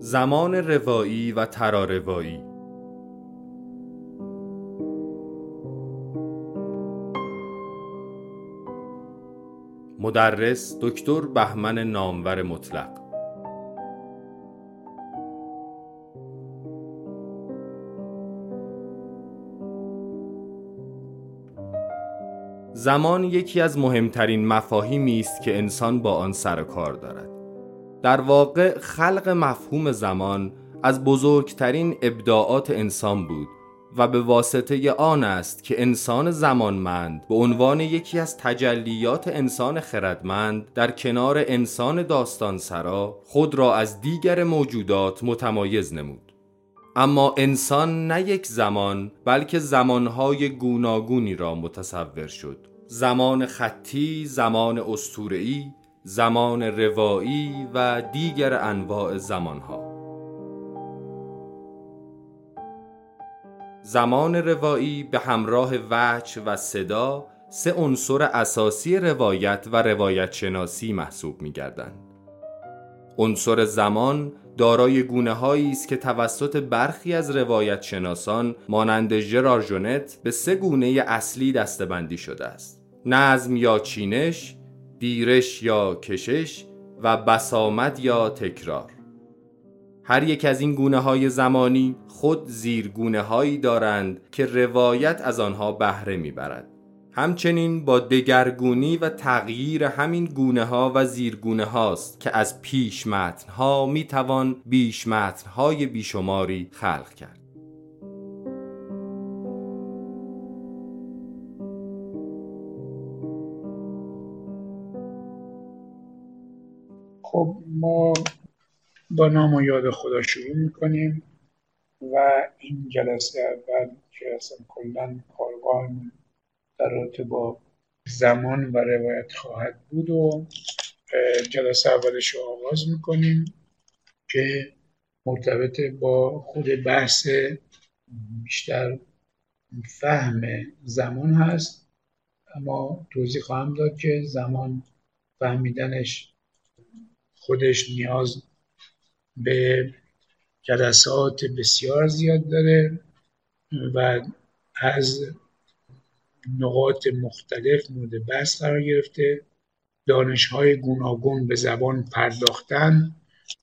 زمان روایی و تراروایی. مدرس دکتر بهمن نامور مطلق. زمان یکی از مهمترین مفاهیمی است که انسان با آن سر و کار دارد. در واقع خلق مفهوم زمان از بزرگترین ابداعات انسان بود و به واسطه آن است که انسان زمانمند به عنوان یکی از تجلیات انسان خردمند در کنار انسان داستانسرا خود را از دیگر موجودات متمایز نمود. اما انسان نه یک زمان بلکه زمانهای گوناگونی را متصور شد. زمان خطی، زمان اسطوره‌ای، زمان روایی و دیگر انواع زمانها. زمان روایی به همراه وجه و صدا سه عنصر اساسی روایت و روایت شناسی محسوب می‌گردند. عنصر زمان دارای گونه‌هایی است که توسط برخی از روایت شناسان مانند ژرار ژنت به سه گونه اصلی دسته‌بندی شده است: نظم یا چینش، دیرش یا کشش و بسامد یا تکرار. هر یک از این گونه‌های زمانی خود زیرگونه‌هایی دارند که روایت از آنها بهره می‌برد. همچنین با دگرگونی و تغییر همین گونه‌ها و زیرگونه‌هاست که از پیش متن‌ها می‌توان بیش متن‌های بیشماری خلق کرد. خب ما با نام و یاد خدا شروع می‌کنیم و این جلسه اول که اصلا کلاً کارگاه در رابطه با زمان و روایت خواهد بود و جلسه اولش رو آغاز می‌کنیم که مرتبط با خود بحث بیشتر فهم زمان هست. اما توضیح خواهم داد که زمان فهمیدنش خودش نیاز به جلسات بسیار زیاد داره و از نقاط مختلف مورد بحث قرار گرفته، دانش‌های گوناگون به زبان پرداختن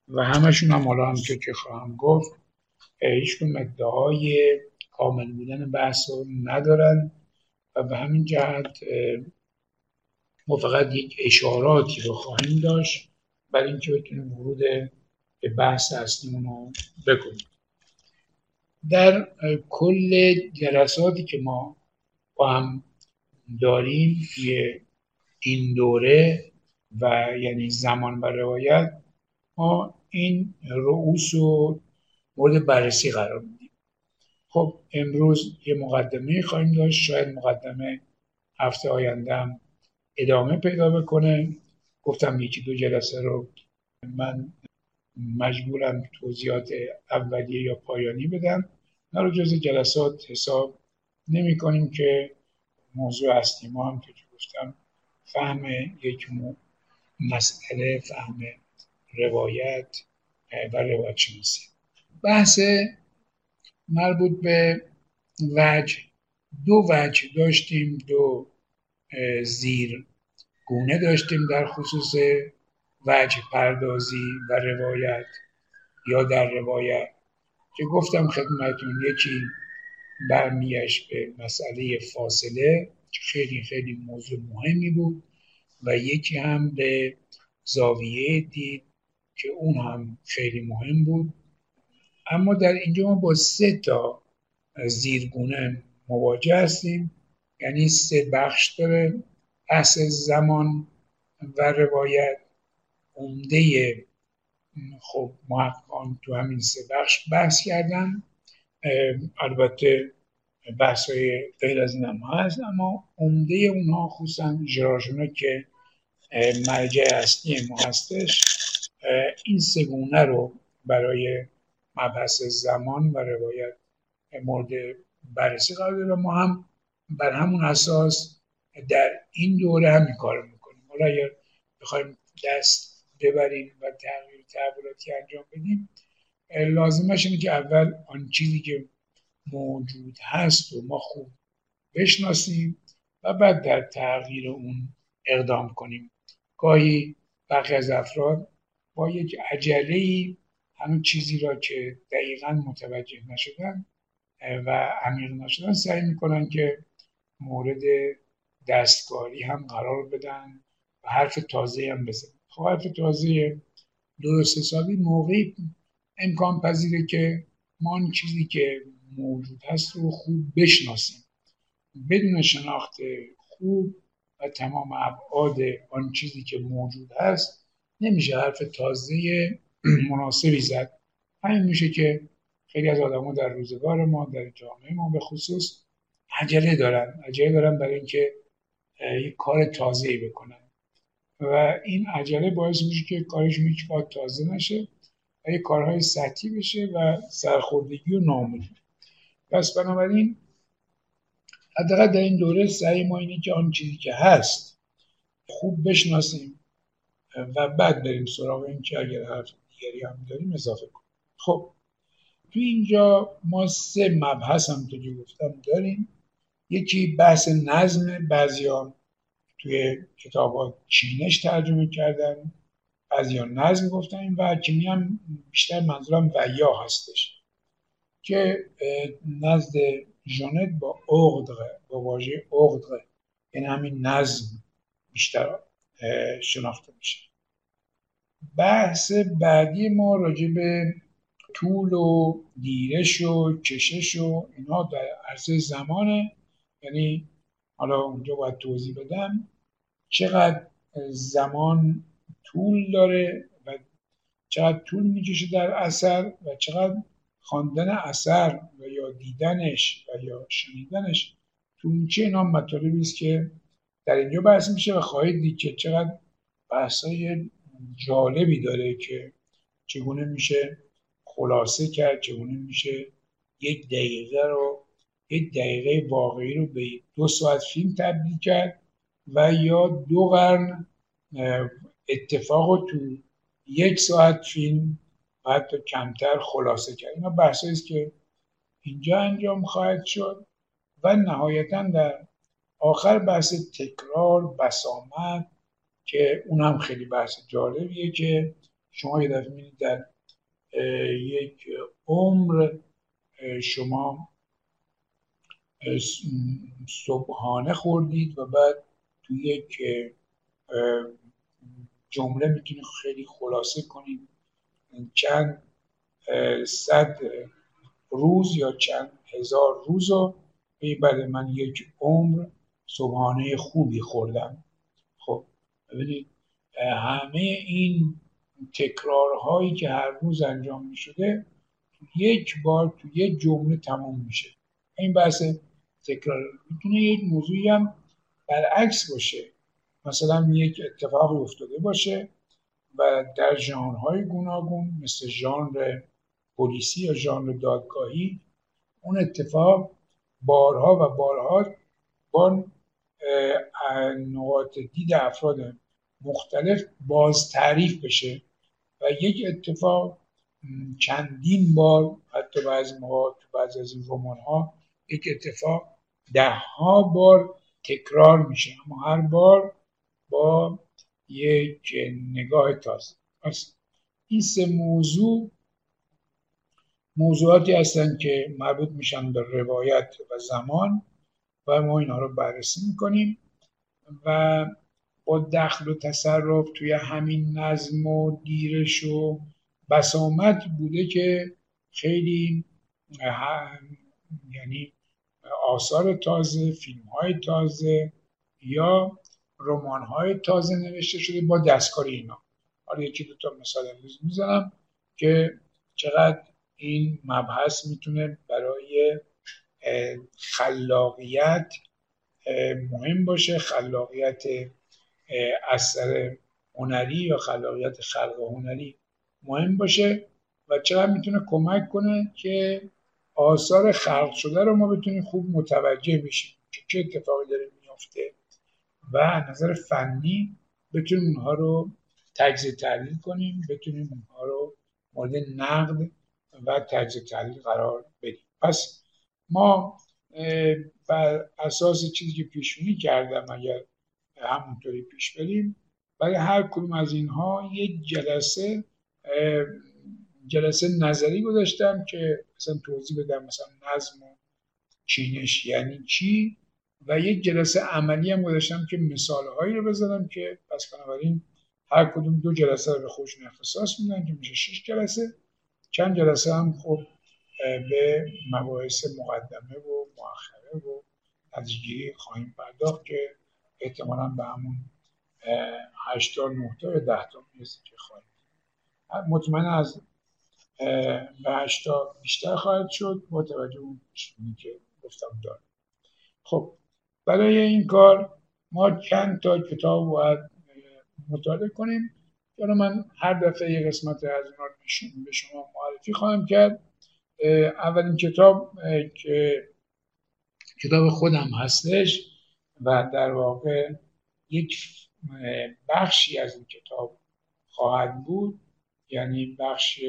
و همشون هم حالا همچه که خواهم گفت هیچکدوم ادعای کامل بودن بحث رو ندارن و به همین جهت ما فقط یک اشاراتی رو خواهیم داشت برای اینکه بتونیم ورود به بحث اصلیمون رو بکنیم. در کل جلساتی که ما با هم داریم توی این دوره و یعنی زمان و روایت ما این رؤوس رو مورد بررسی قرار میدیم. خب امروز یه مقدمه خواهیم داشت، شاید مقدمه هفته آینده هم ادامه پیدا بکنه. گفتم یکی دو جلسه رو من مجبورم توضیحات اولیه یا پایانی بدم. نه رو جز جلسات حساب نمی کنیم که موضوع اصلی ما هم که گفتم فهم یک مسئله، فهم روایت و روایت شناسی. بحث مربوط به وجه، دو وجه داشتیم، دو زیر گونه داشتیم در خصوص وجه پردازی و روایت یا در روایت که گفتم خدمتون یکی برمیش به مسئله فاصله که خیلی خیلی موضوع مهمی بود و یکی هم به زاویه دید که اون هم خیلی مهم بود. اما در اینجا ما با سه تا زیرگونه مواجه هستیم، یعنی سه بخش داره بحث زمان و روایت. عمده خب محققان تو همین سه بخش بحث کردن، البته بحث های غیر از این هم هست، اما عمده اونها خصوصا ژرار ژنت که مرجع اصلی ما هستش این سه گونه رو برای مبحث زمان و روایت مورد بررسی قرار داده. ما هم بر همون اساس در این دوره همین کارو میکنیم. حالا یا بخوایم دست ببریم و تغییر تحولاتی انجام بدیم، لازمش اینه که اول آن چیزی که موجود هست و ما خوب بشناسیم و بعد در تغییر اون اقدام کنیم. گاهی بقیه از افراد با یک عجله‌ای همون چیزی را که دقیقاً متوجه نشدن و عمیق نشدن سعی میکنن که مورد دستکاری هم قرار بدن و حرف تازه هم بزنن. خب حرف تازه درست حسابی موقعی امکان پذیره که ما اون چیزی که موجود هست رو خوب بشناسیم. بدون شناخت خوب و تمام ابعاد آن چیزی که موجود هست نمیشه حرف تازه مناسبی زد. همین میشه که خیلی از آدم‌ها در روزگار ما، در جامعه ما به خصوص، عجله دارن برای اینکه یک کار تازه‌ای بکنن و این عجله باعث میشه که کارشون هیچ وقت تازه نشه و یک کارهای سطحی بشه و سرخوردگی و ناامیدی. پس بنابراین حداقل در این دوره سعی ما اینه که آن چیزی که هست خوب بشناسیم و بعد بریم سراغ این که اگر حرف دیگری هم داریم اضافه کنیم. خب تو اینجا ما سه مبحث هم که گفتم داریم. یکی بحث نظم، بعضیا توی کتاب‌ها چینش ترجمه کردن، بعضیا نظم گفتن. این وکیمی هم بیشتر منظورم ویا هستش که نزد ژنت با عقدغه، با واژه عقدغه، یعنی همین نظم بیشتر شناخته میشه. بحث بعدی ما راجع به طول و دیرش و کشش و اینا در عرصه زمانه، یعنی حالا اونجا باید توضیح بدم چقدر زمان طول داره و چقدر طول میکشه در اثر و چقدر خواندن اثر و یا دیدنش و یا شنیدنش طول میکشه. اینا مطالبی است که در اینجا بحث میشه و خواهید دید که چقدر بحثای جالبی داره که چگونه میشه خلاصه کرد، چگونه میشه یک دقیقه واقعی رو به 2 ساعت فیلم تبدیل کرد و یا 2 قرن اتفاق رو تو 1 ساعت فیلم و حتی کمتر خلاصه کرد. اینا بحثایی است که اینجا انجام خواهد شد و نهایتاً در آخر بحث تکرار، بسامد، که اون هم خیلی بحث جالبیه که شما یه دفعه می‌بینید در یک عمر شما صبحانه خوردید و بعد تو یک جمله میتونید خیلی خلاصه کنید چند صد روز یا چند هزار روز رو. بعد من یک عمر صبحانه خوبی خوردم. خب ببینید همه این تکرارهایی که هر روز انجام می شده یک بار تو یک جمله تمام میشه. این بحث تکرار میتونه یک موضوعی هم برعکس باشه، مثلا یک اتفاقی افتاده باشه و در ژانرهای گوناگون مثل ژانر پلیسی یا ژانر دادگاهی اون اتفاق بارها و بارها با نقاط دید افراد مختلف باز تعریف بشه و یک اتفاق چندین بار، حتی بعضی موقع تو بعضی از این رمان‌ها یک اتفاق 10 ها بار تکرار میشه، اما هر بار با یک نگاه تازه. این 3 موضوع موضوعاتی هستند که مربوط میشن به روایت و زمان و ما اینها رو بررسی میکنیم و با دخل و تصرف توی همین نظم و دیرش و بسامد بوده که خیلی یعنی آثار تازه، فیلم‌های تازه یا رمان‌های تازه نوشته شده با دستکاری اینا. حالا یکی دو تا مثال امروز میزنم که چقدر این مبحث میتونه برای خلاقیت مهم باشه، خلاقیت اثر هنری یا خلاقیت خلق هنری مهم باشه و چقدر میتونه کمک کنه که آثار خلق شده رو ما بتونیم خوب متوجه بشیم که چه اتفاقی داره میفته و نظر فنی بتونیم اونها رو تجزیه تحلیل کنیم، بتونیم اونها رو مورد نقد و تجزیه تحلیل قرار بدیم. پس ما بر اساس چیزی که پیش بینی کردم اگر همونطوری پیش بریم، برای هر کدوم از اینها یک جلسه نظری گذاشتم که مثلا توضیح بدم مثلا نظم و چینش یعنی چی، و یک جلسه عملی هم گذاشتم که مثالهایی رو بزنم که پس بنابراین هر کدوم دو جلسه رو به خودشون اختصاص میدن که میشه 6 جلسه، چند جلسه هم خب به مباحث مقدمه و مؤخره و نتیجه‌گیری خواهیم پرداخت که احتمالاً به همون 8 تا 9 تا 10 تا میرسه که خواهیم مطمئنا از به 8 تا بیشتر خواهد شد با توجه اون چیزی که گفتم دارم. خب برای این کار ما چند تا کتاب باید مطالعه کنیم. حالا من هر دفعه یه قسمت از اینا رو به شما معرفی خواهم کرد. اولین کتاب که کتاب خودم هستش و در واقع یک بخشی از این کتاب خواهد بود، یعنی بخش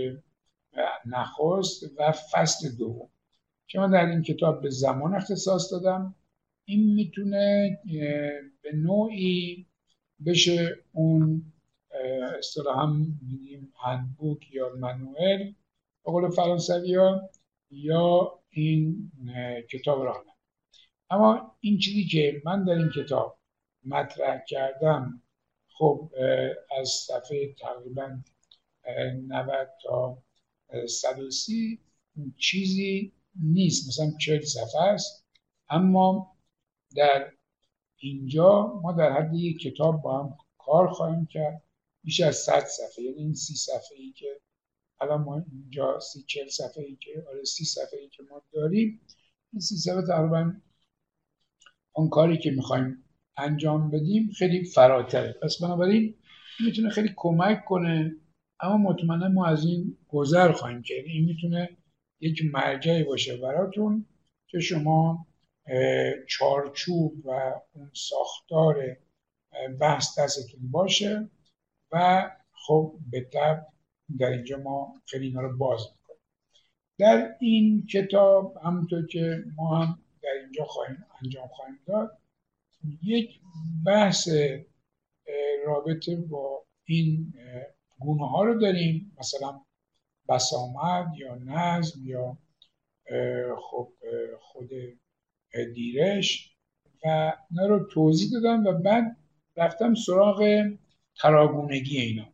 نخست و فصل دوم که من در این کتاب به زمان اختصاص دادم. این میتونه به نوعی بشه اون اصطلاحاً هم میگیم هندبوک یا منوئل به قول فرانسوی‌ها یا این کتاب راهنما. اما این چیزی که من در این کتاب مطرح کردم خب از صفحه تقریباً 90 تا 130 چیزی نیست، مثلا 40 صفحه است، اما در اینجا ما در حد یک کتاب با هم کار خواهیم کرد، بیش از 100 صفحه، یعنی این 30 صفحه‌ای که الان ما اینجا 40 صفحه‌ای که 30 صفحه‌ای که ما داریم، این 30 صفحه تقریباً اون کاری که می‌خوایم انجام بدیم خیلی فراتره. پس بنابراین میتونه خیلی کمک کنه، اما مطمئنا ما از این گذر خواهیم کرد. این میتونه یک مرجعی باشه براتون که شما چارچوب و اون ساختار بحث دستتون باشه و خب به طب در اینجا ما خیلی اینا رو باز میکنیم. در این کتاب همونطور که ما هم در اینجا انجام خواهیم داد، یک بحث رابطه با این گونه ها رو داریم، مثلا بسامد یا نظم یا خب خود دیرش و اینا رو توضیح دادم و بعد رفتم سراغ تراگونگی اینا.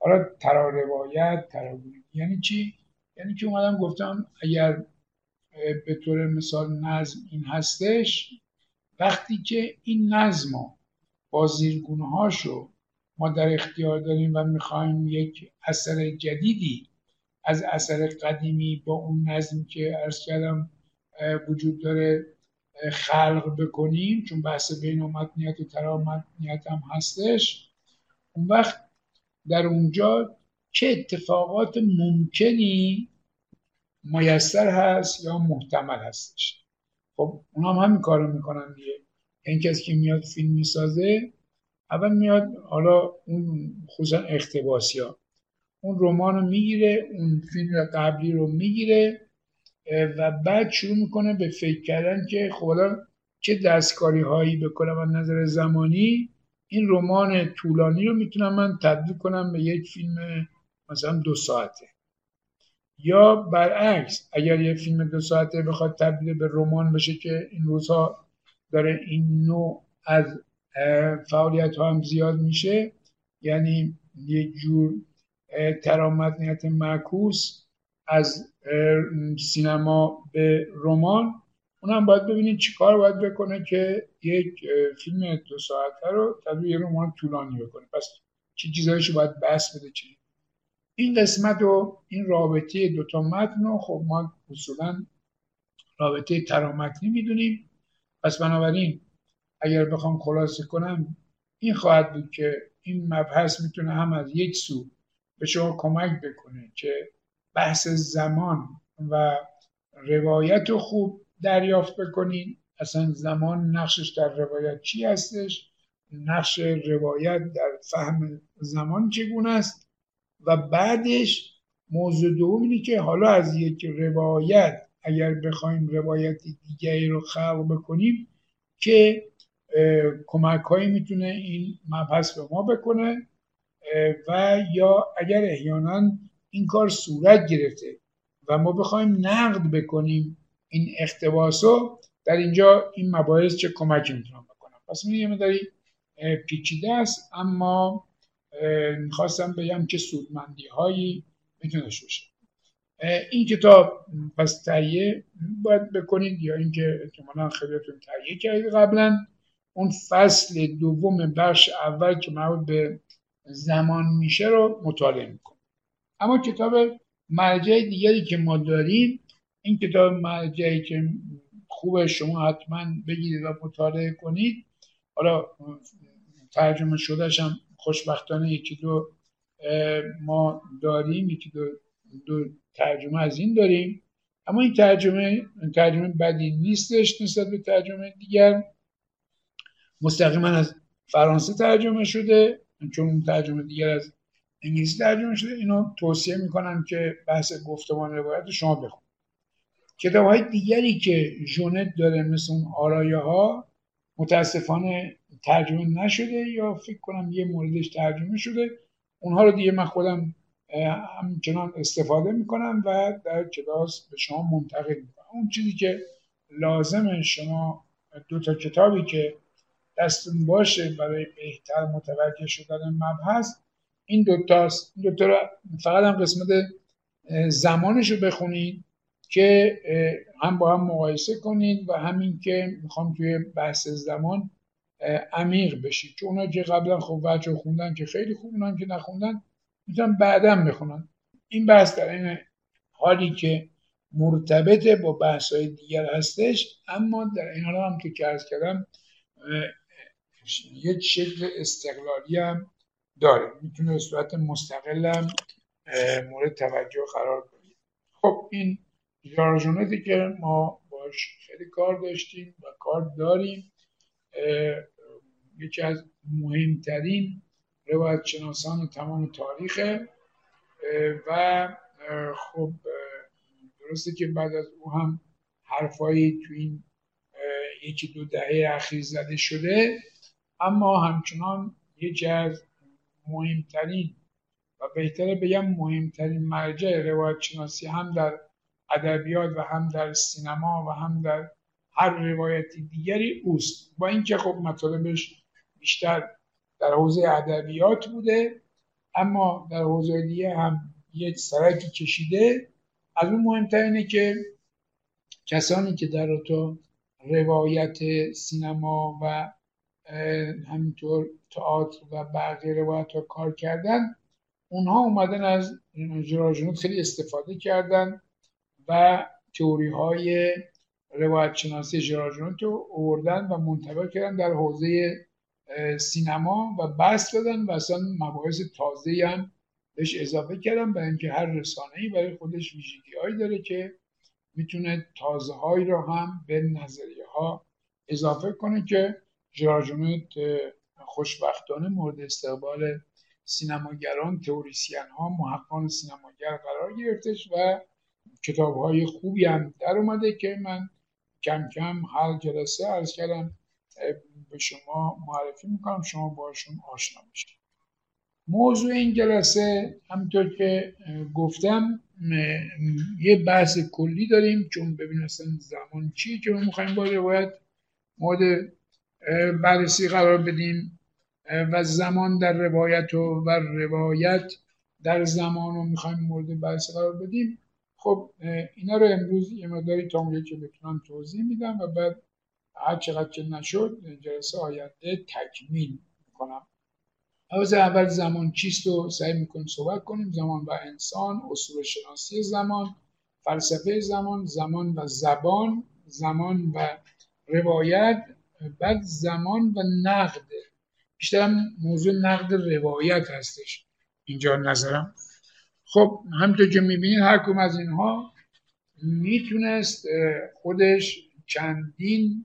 حالا تراروایت، تراگونگی یعنی چی؟ یعنی که اومدم گفتم اگر به طور مثال نظم این هستش، وقتی که این نظم ها با زیرگونه هاشو ما در اختیار داریم و میخوایم یک اثر جدیدی از اثر قدیمی با اون نظم که عرض کردم وجود داره خلق بکنیم، چون بحث بین متنیت و ترامتنیت هم هستش، اون وقت در اونجا چه اتفاقات ممکنی میسر هست یا محتمل هستش. خب اونا هم همین کارو میکنن دیگه. این کسی که میاد فیلم میسازه اول میاد، حالا اون خصوصا اقتباسی ها اون رمان رو میگیره، اون فیلم قبلی رو میگیره و بعد شروع میکنه به فکر کردن که خب حالا چه دستکاری هایی بکنم از نظر زمانی، این رمان طولانی رو میتونم من تبدیل کنم به یک فیلم مثلا 2 ساعته، یا برعکس اگر یه فیلم 2 ساعته بخواد تبدیل به رمان بشه که این روزها داره این نوع از فعالیت ها هم زیاد میشه، یعنی یک جور ترامتنیت معکوس از سینما به رمان، اونم باید ببینید چی کار باید بکنه که یک فیلم 2 ساعته رو تبدیل یه رمان طولانی بکنه. پس چه چیزایشو باید بس بده چی؟ این قسمت و این رابطه دوتا متن رو خب ما اصولا رابطه ترامتنی میدونیم. پس بنابراین اگر بخوام خلاصه کنم این خواهد بود که این مبحث میتونه هم از یک سو به شما کمک بکنه که بحث زمان و روایت رو خوب دریافت بکنین، اصلا زمان نقشش در روایت چی هستش نقش روایت در فهم زمان چگونه است، و بعدش موضوع دوم اینه که حالا از یک روایت اگر بخوایم روایت دیگری رو خلق بکنیم که کمک هایی میتونه این مبحث به ما بکنه و یا اگر احیانا این کار صورت گرفته و ما بخوایم نقد بکنیم این اقتباسو، در اینجا این مباحث چه کمکی میتونم بکنم. پس من یه مداری پیچیده است، اما میخواستم بگم که سودمندی هایی میتونه داشته باشه. این کتاب پس تهیه باید بکنید، یا اینکه احتمالاً خیلیتون تهیه کردید قبلا. اون فصل دوم بخش اول که مربوط به زمان میشه رو مطالعه میکنید. اما کتاب مرجع دیگری که ما داریم، این کتاب مرجعی که خوبه شما حتما بگیرید و مطالعه کنید، حالا ترجمه شدهش هم خوشبختانه یکی دو ما داریم، یکی دو ترجمه از این داریم، اما این ترجمه بدی نیستش نسبت به ترجمه دیگر. مستقیما از فرانسه ترجمه شده، چون ترجمه دیگر از انگلیسی ترجمه شده. اینو توصیه میکنم که بحث گفتمان روایت شما بخونید. کتاب های دیگری که ژنت داره مثل اون آرایه ها متاسفانه ترجمه نشده، یا فکر کنم یه موردش ترجمه شده. اونها رو دیگه من خودم همچنان استفاده میکنم و در کلاس به شما منتقل میکنم. اون چیزی که لازمه شما دو تا کتابی که دستون باشه برای بهتر متوجه شدن مبحث، این دوتاست. این دوتا رو فقط هم قسمت زمانش رو بخونید که هم با هم مقایسه کنید و همین که میخوام توی بحث زمان عمیق بشید، که اونا که قبلا خب بچه خوندن که خیلی خوب، اونا هم که نخوندن میتونن بعدم بخونن. این بحث در این حالی که مرتبطه با بحث‌های دیگر هستش، اما در این حالا هم که عرض کردم یک شکل استقلالی هم داره، میتونه به صورت مستقلم مورد توجه قرار بگیره. خب این ژرار ژنتی که ما باش خیلی کار داشتیم و کار داریم، یکی از مهمترین روایت شناسان تمام تاریخه و خب درسته که بعد از او هم حرفایی تو این یکی دو دهه اخیر زده شده، اما همچنان یکی از مهمترین و بهتره بگم مهمترین مرجع روایت شناسی هم در ادبیات و هم در سینما و هم در هر روایتی دیگری اوست، با اینکه خب مطالبش بیشتر در حوزه ادبیات بوده، اما در حوزه دیگه هم یک سرکی کشیده. از اون مهمتر اینه که کسانی که در رابطه روایت سینما و همینطور تئاتر و بقیه روایت ها کار کردن، اونها اومدن از ژرار ژنت خیلی استفاده کردن و تئوری های روایت شناسی ژرار ژنت رو آوردن و منطبق کردن در حوزه سینما و بس دادن و اصلا مباحث تازه‌ای هم بهش اضافه کردن، برای اینکه هر رسانه‌ای برای خودش ویژگی‌هایی داره که میتونه تازه‌هایی رو هم به نظریه‌ها اضافه کنه، که ژرار ژنت خوشبختانه مورد استقبال سینماگران، تئوریسین‌ها، محققان سینماگر قرار گرفتش و کتاب‌های خوبی هم در اومده که من کم کم هر جلسه عرض کردم به شما معرفی میکنم، شما باشون آشنا بشید. موضوع این جلسه همونطور که گفتم یه بحث کلی داریم، چون ببینیم زمان چیه که ما میخواییم با روایت مورد بررسی قرار بدیم و زمان در روایت و روایت در زمان رو میخواییم مورد بررسی قرار بدیم. خب اینا رو امروز یه مقداری تا اونجایی که بتونم توضیح میدم و بعد هر چقدر که نشد جلسه آینده تکمیل میکنم. اول زمان چیست رو سعی میکنیم صحبت کنیم، زمان و انسان، اصول شناسی زمان، فلسفه زمان، زمان و زبان، زمان و روایت، بعد زمان و نقد. بیشتر موضوع نقد روایت هستش اینجا نظرم. خب همونطور که میبینید هر کدوم از اینها میتونست خودش چندین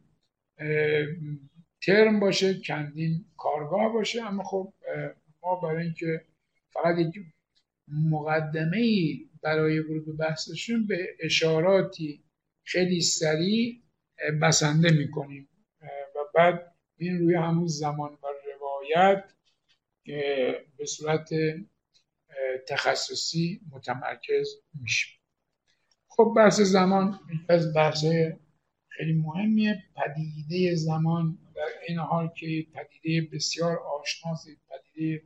ترم باشه، چندین کارگاه باشه. اما خب ما برای اینکه فقط یک مقدمه‌ای برای ورود به بحثشون به اشاراتی خیلی سریع بسنده می‌کنیم و بعد این روی همون زمان و روایت که به صورت تخصصی متمرکز میشه. خب بحث زمان یکی از بحث‌های خیلی مهمیه. پدیده زمان در این حال که پدیده بسیار آشناس، پدیده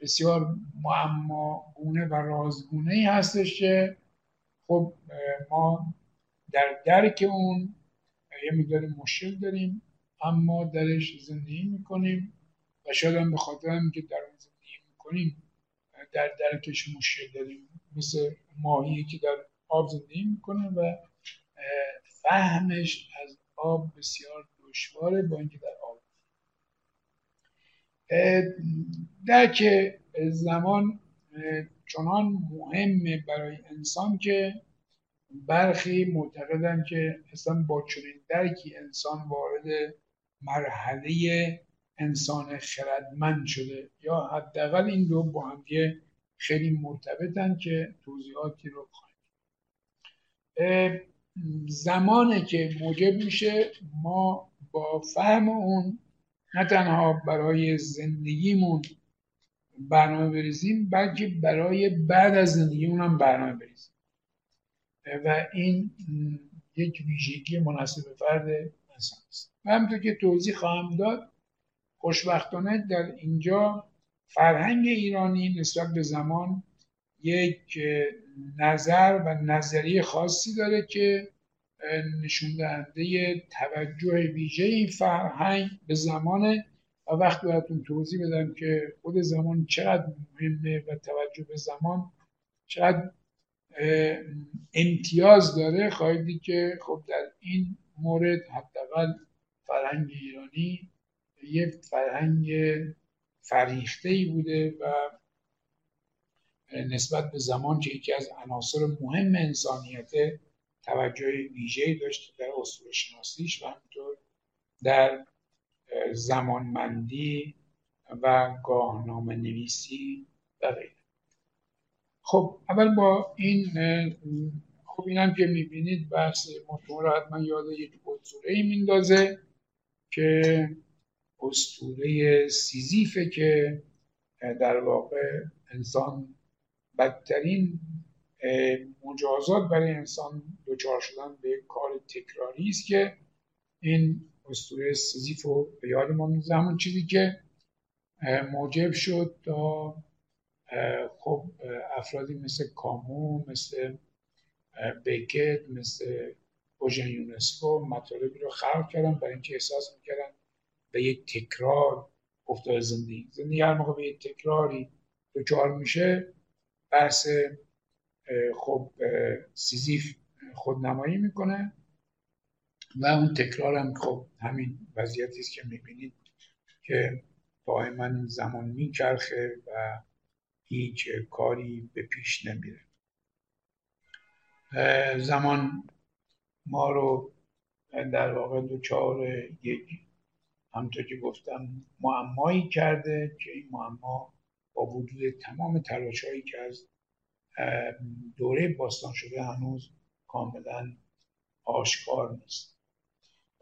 بسیار معماگونه و رازگونه‌ای هستش که خب ما در درک اون یه مقدار مشکل داریم، اما درش زندگی میکنیم و شاید هم به خاطر اینکه در اون زندگی میکنیم در درکش مشکل داریم، مثل ماهی که در آب زندگی میکنه و فهمش از آب بسیار دشواره با اینکه در آب. درک زمان چنان مهمه برای انسان که برخی معتقدن که اصلا با چنین درکی انسان وارد مرحله انسان خردمند شده، یا حداقل این دو با هم خیلی مرتبطن که توضیحاتی رو خواهیم. زمانه که موجب میشه ما با فهم اون نه تنها برای زندگیمون برنامه بریزیم، بلکه برای بعد از زندگیمون هم برنامه بریزیم و این یک ویژگی مناسب فرد انسان است. و همونطور که توضیح خواهم داد، خوشبختانه در اینجا فرهنگ ایرانی نسبت به زمان یک نظر و نظریه خاصی داره که نشون دهنده توجه ویژه این فرهنگ به زمانه. و وقتی براتون توضیح بدم که خود زمان چقدر مهمه و توجه به زمان چقدر امتیاز داره، خواهید دید که خب در این مورد حداقل فرهنگ ایرانی یه فرهنگ فریخته‌ای بوده و نسبت به زمان که یکی از عناصر مهم انسانیت توجه ویژه‌ای داشته در اسطوره‌شناسیش و همینطور در زمانمندی و گاهنامه‌نویسی و غیره. خب اول با این اینم که می‌بینید بحث متون رو حتما یاد یک اسطوره‌ای میندازه که اسطوره سیزیفه که در واقع انسان بدترین مجازات برای انسان دچار شدن به کار تکراری است که این اسطوره سیزیف رو به یاد ما میندازه، همون چیزی که موجب شد تا خب افرادی مثل کامو، مثل بیکت، مثل اوژن یونسکو مطالبی رو خلق کردن برای اینکه احساس میکردن به یک تکرار افتاده زندگی هر موقع به یک تکراری دچار میشه بحث خب سیزیف خودنمایی میکنه و اون تکرار هم خب همین وضعیتی است که میبینید که دائما زمان میچرخه و هیچ کاری به پیش نمیره. زمان ما رو در واقع دوچار یک، همونطور که گفتم، معمایی کرده که این معما با وجود تمام تلاش‌هایی که از دوره باستان شده هنوز کاملا آشکار نیست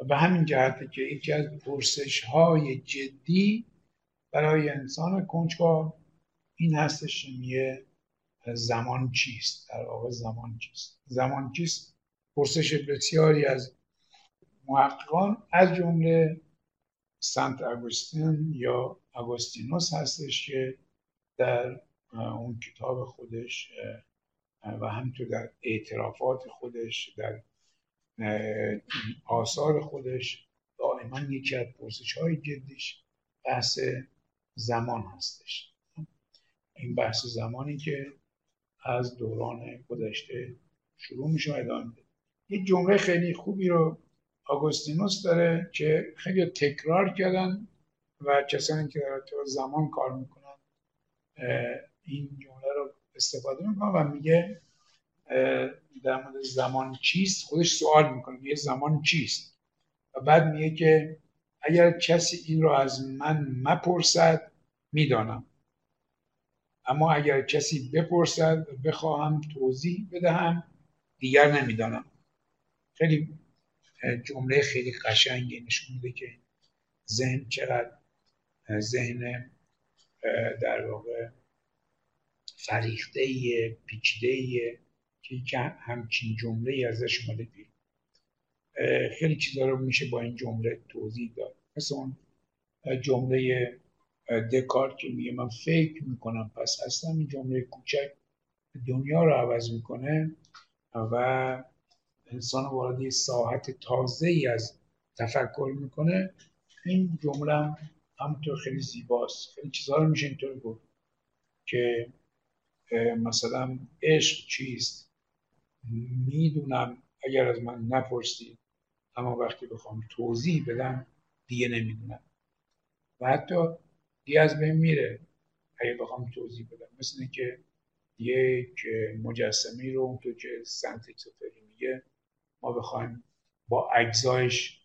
و به همین جهته که یکی از پرسش‌های جدی برای انسان کنجکاو این هستش میگه زمان چیست؟ در واقع زمان چیست؟ زمان چیست؟ پرسش بسیاری از محققان از جمله سانت اگوستین یا اگوستینوس هستش که در اون کتاب خودش و همینطور در اعترافات خودش، در آثار خودش، دائما یکی از پرسش‌های جدیش بحث زمان هستش. این بحث زمانی که از دوران گذشته شروع میشه و ادامه میده. یه جمله خیلی خوبی رو آگوستینوس داره که خیلی تکرار کردن و کسانی که در رابطه با زمان کار میکنن این جمله رو استفاده میکنن و میگه در مورد زمان چیست، خودش سوال میکنه، میگه زمان چیست و بعد میگه که اگر کسی این را از من مپرسد میدانم، اما اگر کسی بپرسد بخواهم توضیح بدهم دیگر نمیدانم. خیلی جمله خیلی قشنگی نشون میده که ذهن چقدر ذهن در واقع فریخته‌ای، پیچیده‌ای که همچین جمله‌ای ازش اومده بیرون. خیلی چیزا رو میشه با این جمله توضیح داد. مثل اون جمله دکارت که میگه من فکر میکنم پس هستم، این جمله کوچک دنیا رو عوض میکنه و انسان وارد یه ساحت تازه‌ای از تفکر میکنه. این جمله همونطور خیلی زیباست. خیلی چیزا رو میشه اینطور گفت که مثلا عشق چیست میدونم اگر از من نپرسید، اما وقتی بخوام توضیح بدم دیگه نمیدونم و حتی دیگه از بین میره اگر بخوام توضیح بدم. مثل اینکه یک مجسمه رو اونطور که سنت اگزوپری میگه ما بخوایم با اجزایش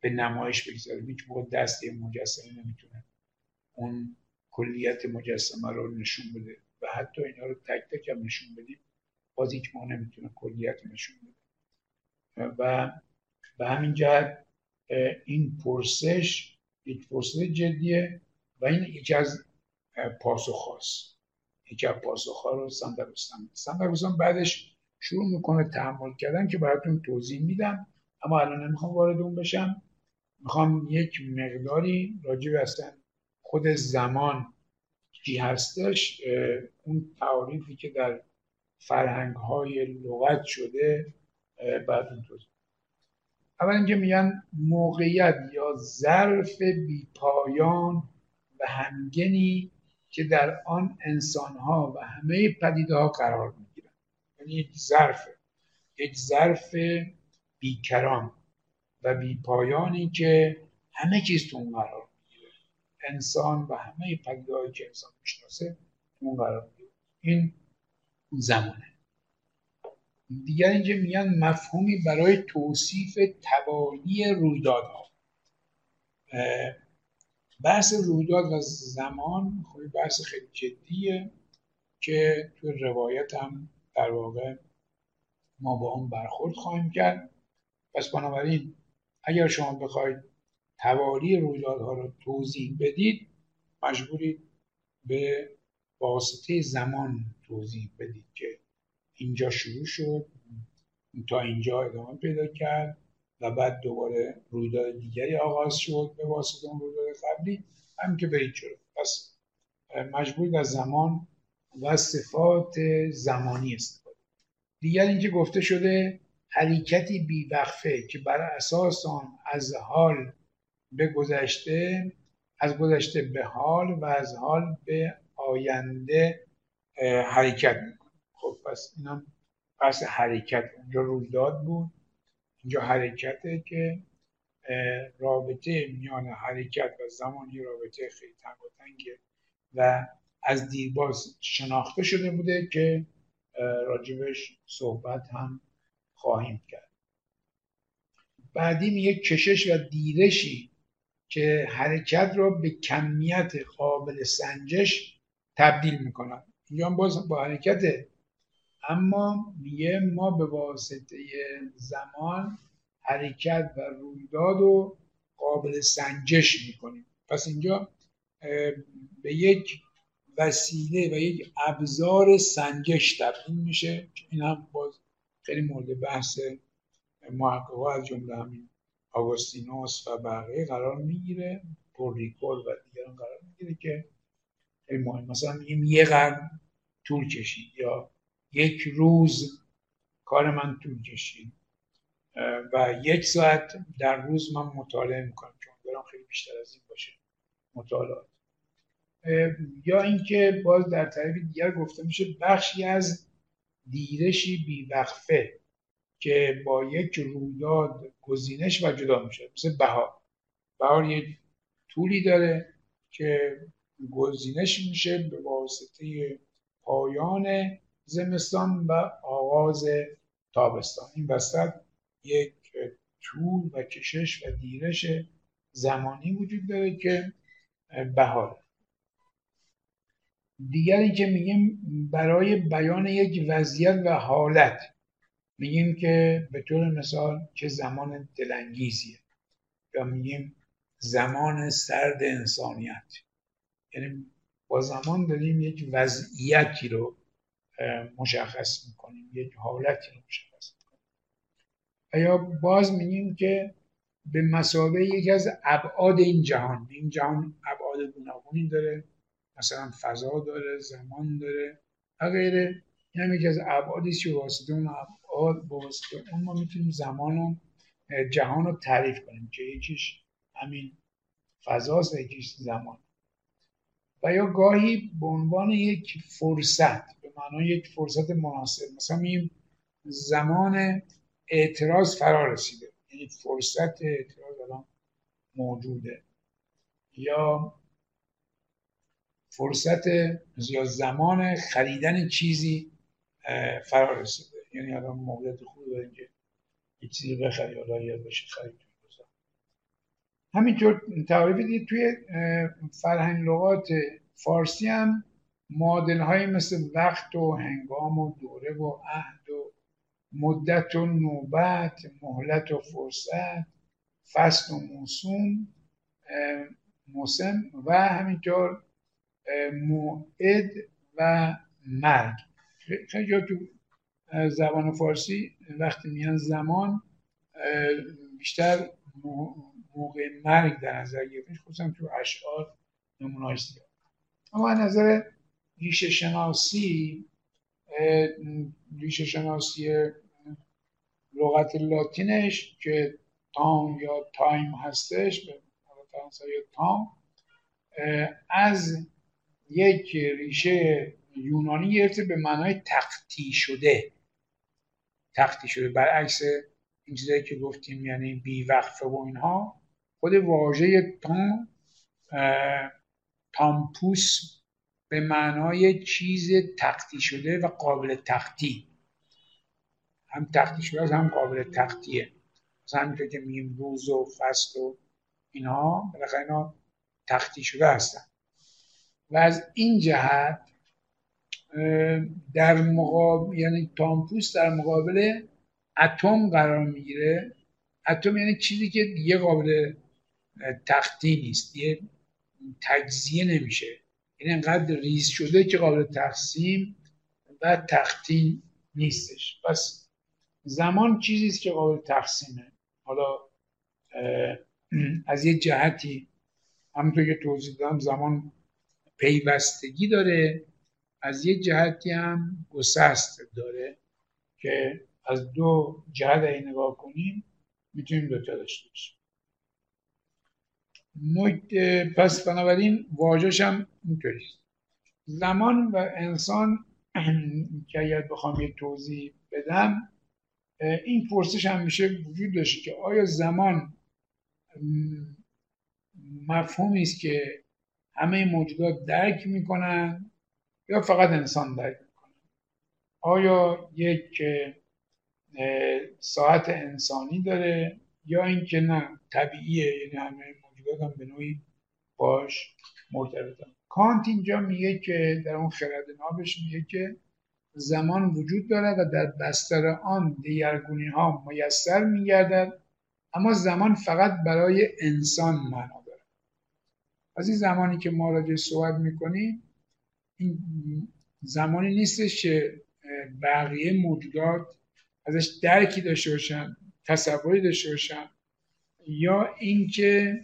به نمایش بگذاریم، هیچ موقع دست یه مجسمه نمیتونه اون کلیت مجسمه رو نشون بده و حتی اینا رو تک تک هم نشون بدیم باز هیچ ما نمیتونه کلیت نشون بده. و به همین جهت این پرسش یک پرسش جدیه و این یکی از پاسخ‌هاست. یکی از پاسخ‌ها رو سانت اگوستین بعدش شروع میکنه تحمل کردن که براتون توضیح میدم، اما الان نمیخوام وارد اون بشم. میخوام یک مقداری راجع به اصلا خود زمان چی هستش، اون تعاریفی که در فرهنگ‌های لغت شده براتون توضیح. اول اینکه میگن موقعیت یا ظرف بی‌پایان و همگنی که در آن انسان‌ها و همه پدیده‌ها قرار می‌گیرند. یعنی یک ظرف بیکران و بی‌پایانی که همه چیز تو اون قرار می‌گیره. انسان و همه پدیده‌هایی که انسان می‌شناسه تو اون قرار می‌گیره. این زمانه. دیگر اینجا میگن مفهومی برای توصیف توالی رویدادها. بحث رویداد و زمان خیلی بحث خیلی جدیه که تو روایت هم در واقع ما با اون برخورد خواهیم کرد. پس بنابراین اگر شما بخواید توالی رویدادها رو توضیح بدید مجبورید به واسطه زمان توضیح بدید که اینجا شروع شد تا اینجا ادامه پیدا کرد و بعد دوباره رویداد دیگری آغاز شد به واسطه اون رویداد قبلی هم که برید جلو. پس مجبورید از زمان و صفات زمانی استفاده. دیگر اینکه گفته شده حرکتی بیوقفه که بر اساس آن از حال به گذشته، از گذشته به حال و از حال به آینده حرکت میکنه. خب پس اینم بحث حرکت. اونجا رویداد بود، اینجا حرکته که رابطه میان حرکت و زمان یه رابطه خیلی تنگ و تنگه و از دیرباز شناخته شده بوده که راجبش صحبت هم خواهیم کرد. بعدی میگه کشش و دیرشی که حرکت را به کمیت قابل سنجش تبدیل میکنن. اینجا هم باز با حرکته، اما میگه ما به واسطه زمان حرکت و رویداد رو قابل سنجش میکنیم. پس اینجا به یک وسیله و یک ابزار سنجش تبدیل میشه. این هم باز خیلی مورد بحث محقق‌ها از جمله همین آگوستینوس و بقیه قرار میگیره، پل ریکور و دیگران قرار میگیره که خیلی مهم. مثلا میگیم یه قرن طول کشید یا یک روز کار من طول کشید و یک ساعت در روز من مطالعه میکنم، چون برام خیلی بیشتر از این باشه مطالعات. یا اینکه باز در طریق دیگر گفته میشه بخشی از دیرشی بیوقفه که با یک رویداد گزینش و جدا میشه. مثل بهار یک طولی داره که گزینش میشه به واسطه پایان زمستان و آغاز تابستان. این وسط یک طول و کشش و دیرش زمانی وجود داره که بهاره. دیگر اینکه میگیم برای بیان یک وضعیت و حالت میگیم که به طور مثال چه زمان دلانگیزیه، یا میگیم زمان سرد انسانیت، یعنی با زمان داریم یک وضعیتی رو مشخص میکنیم، یک حالتی رو مشخص میکنیم. و یا باز میگیم که به مثابه یکی از ابعاد این جهان، این جهان ابعاد گوناگونی داره، مثلا فضا داره، زمان داره و غیره. این هم یکی از ابعادی است که با واسطه اون ما میتونیم زمان و جهان رو تعریف کنیم که یکیش همین فضاست، یکیش زمان. و یا گاهی به عنوان یک فرصت، به معنای یک فرصت مناسب، مثلا میگیم زمان اعتراض فرا رسیده، یعنی فرصت اعتراض الان موجوده. یا فرصت یا زمان خریدن چیزی فرا رسیده، یعنی الان موقعیت خوبی داریم که یک چیزی بخری، حالا یاد باشه خرید. همینطور تعریف دیگه توی فرهنگ لغات فارسی هم معادل هایی مثل وقت و هنگام و دوره و عهد و مدت و نوبت، مهلت و فرصت، فصل و موسم و همینطور موعد و مرگ. خیلی جا تو زبان فارسی وقتی میان زمان بیشتر موقع مرگ در نظر گرفتش، خصوصا تو اشعار نمونه‌اش زیاد. اما از نظر ریشه شناسی لغت لاتینش که تام یا تایم هستش، به فرانسوی تام، از یک ریشه یونانی گرفته به معنای تختی شده، برعکس این چیزایی که گفتیم یعنی بیوقفه و اینها. خود واژه تامپوس به معنای چیز تختی شده و قابل تختی، هم تختی شده از هم قابل تختیه. مثلا همینطور که میگیم روز و فصل و اینها، بالاخره اینا تختی شده هستن. و از این جهت در مقابل، یعنی تامپوس در مقابل اتم قرار میگیره. اتم یعنی چیزی که دیگه قابل تختی نیست، دیگه تجزیه نمیشه، یعنی انقدر ریز شده که قابل تقسیم و تختی نیستش. پس زمان چیزیست که قابل تقسیمه. حالا از یه جهتی همونطور که توضیح دادم زمان پیوستگی داره، از یه جهتی هم گسست داره که از دو جهت این نگاه کنیم میتونیم دوتا داشته باشیم. پس بنابراین واژه‌اش هم اینطوری است. زمان و انسان که اگر بخوام یه توضیح بدم، این پرسش هم میشه وجود داشت که آیا زمان مفهومی است که همه موجودات درک میکنن یا فقط انسان درک میکنه؟ آیا یک ساعت انسانی داره یا اینکه نه طبیعیه، یعنی همه موجودات هم به نوعی باش مرتبطن؟ کانت اینجا میگه که در اون خرد نابش میگه که زمان وجود داره و در بستر آن دیگرگونی ها میسر میگردد، اما زمان فقط برای انسان معنا داره. از این زمانی که ما راجع صحبت میکنیم این زمانی نیستش که بقیه موجودات ازش درکی داشته باشن، تصوری داشته باشن، یا اینکه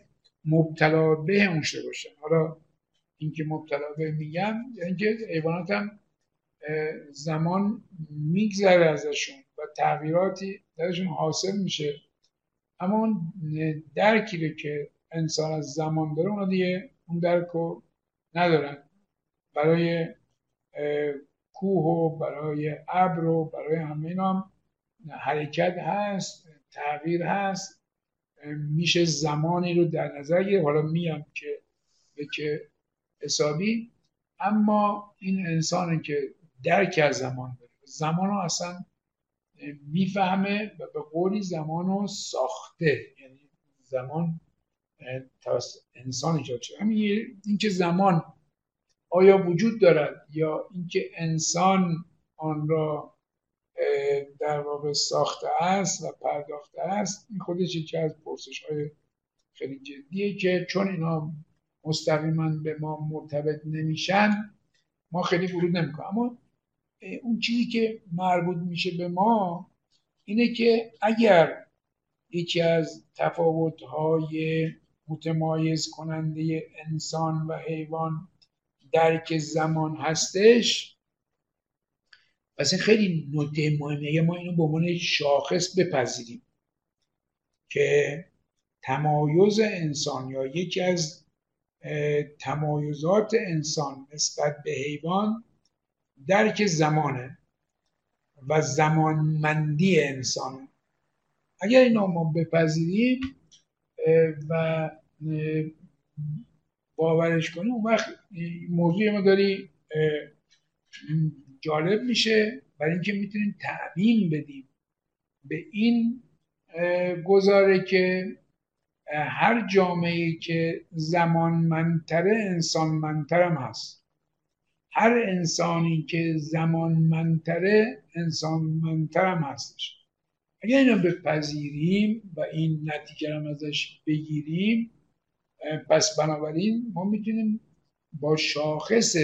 مبتلا به اون شده باشن. حالا اینکه مبتلا به میگم یعنی که حیوانات هم زمان میگذره ازشون و تغییراتی درشون حاصل میشه، اما اون درکی رو که انسان از زمان داره اونا دیگه اون درک رو ندارن. برای کوه و برای ابر و برای همه اینا هم حرکت هست، تغییر هست، میشه زمانی رو در نظر گرفت. حالا میگم که به چه حسابی، اما این انسانی که درک از زمان داره زمان رو اصلا میفهمه به قولی زمانو ساخته، یعنی زمان توسط انسان ایجاد شده. همین اینکه زمان آیا وجود دارد یا اینکه انسان آن را در واقع ساخته است و پرداخته است، این خودش یکی از پرسش‌های خیلی جدیه که چون اینا مستقیما به ما مرتبط نمیشن ما خیلی ورود نمیکنیم. اما اون چیزی که مربوط میشه به ما اینه که اگر یکی از تفاوت‌های متمایز کننده انسان و حیوان درک زمان هستش، پس این خیلی نکته مهمه. ما اینو به عنوان شاخص بپذیریم که تمایز انسان یا یکی از تمایزات انسان نسبت به حیوان درک زمانه و زمانمندی انسانه. اگر اینو ما بپذیریم و باورش کنیم، اون وقت موضوع ما داری جالب میشه، برای اینکه میتونیم تعمیم بدیم به این گزاره که هر جامعه‌ای که زمانمندتره انسانمندترم هست، هر انسانی که زمانمندتره انسانمندترم هستش. اگر اینو بپذیریم و این نتیجه رو ازش بگیریم، پس بنابراین ما میتونیم با شاخص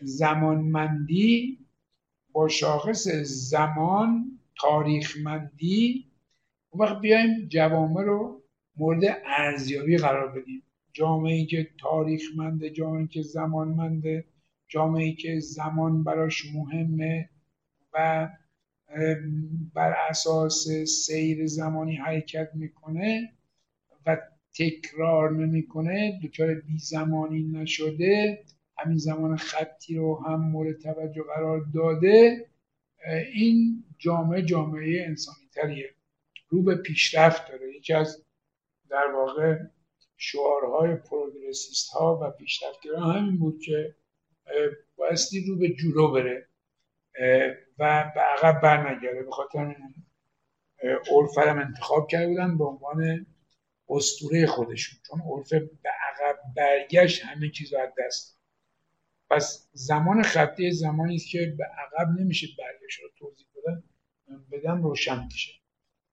زمانمندی، با شاخص زمان، تاریخمندی، اون وقت بیایم جوامع رو مورد ارزیابی قرار بدیم. جامعه‌ای که تاریخمنده، جامعه‌ای که زمانمنده، جامعه‌ای که زمان براش مهمه و بر اساس سیر زمانی حرکت میکنه و تکرار نمیکنه، دچار بی زمانی نشده، همین زمان خطی رو هم مورد توجه قرار داده، این جامعه انسانی تریه، رو به پیشرفت داره. یکی از در واقع شعارهای پروگرسیست ها و پیشرفتگران همین بود که بایستی رو به جلو بره و به عقب برنگرده. به خاطر عرفم انتخاب کرده بودن به عنوان اسطوره خودشون، چون عرف به عقب برگشت همه چیز رو از دست. پس زمان خطی زمانی است که به عقب نمیشه برگشت رو توضیح بدم روشن میشه.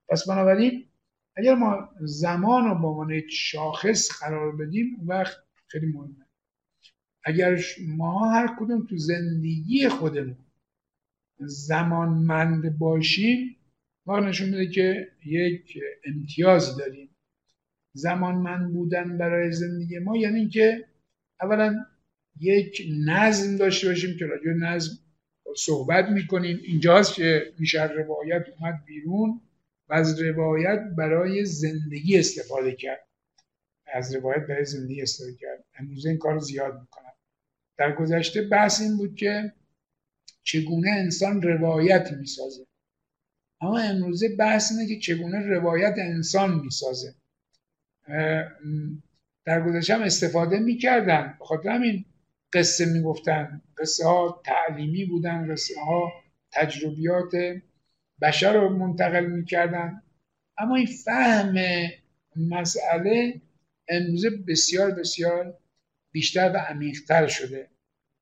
پس بنابراین اگر ما زمان رو به عنوان شاخص قرار بدیم، اون وقت خیلی مهمه. اگر ما هر کدوم تو زندگی خودمون زمانمند باشیم، واقعا نشون میده که یک امتیاز داریم. زمانمند بودن برای زندگی ما یعنی اینکه اولا یک نظم داشته باشیم که راجع به نظم صحبت میکنیم. اینجاست که میشه روایت اومد بیرون و از روایت برای زندگی استفاده کرد. امروز این کار زیاد میکنم. در گذشته بحث این بود که چگونه انسان روایت میسازه، اما امروزه بحث اینه که چگونه روایت انسان میسازه. در گذشته هم استفاده میکردن، بخاطر همین قصه میگفتن. قصه ها تعلیمی بودن، قصه ها تجربیات بشر رو منتقل میکردن. اما این فهم مسئله امروزه بسیار بسیار بیشتر و عمیق‌تر شده.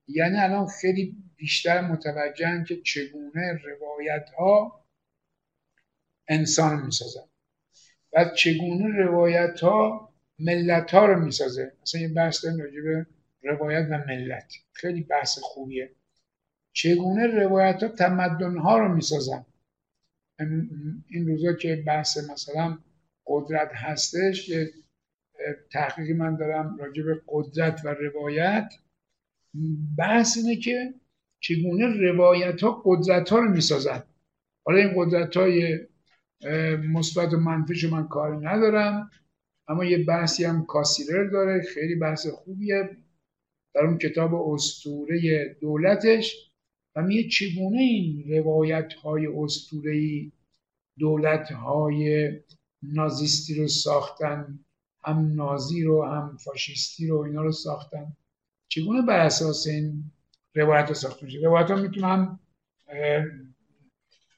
یعنی الان خیلی بیشتر متوجهن که چگونه روایت ها انسان میسازن و چگونه روایت ها ملت ها رو میسازه. مثلا یه بحث داریم راجع به روایت و ملت، خیلی بحث خوبیه. چگونه روایت ها تمدن ها رو میسازن. این روزا که بحث مثلا قدرت هستش، یه تحقیقی من دارم راجع به قدرت و روایت. بحث اینه که چگونه روایت ها قدرت ها رو میسازن. حالا این قدرت های مثبت و منفیشو من کاری ندارم، اما یه بحثی هم کاسیرر داره، خیلی بحث خوبیه در اون کتاب اسطوره دولتش، و میگه چگونه این روایت های اسطوره‌ای دولت های نازیستی رو ساختن، هم نازی رو هم فاشیستی رو، اینا رو ساختن. چگونه بر اساس این روایت ها ساخته میشه؟ روایت ها میتونن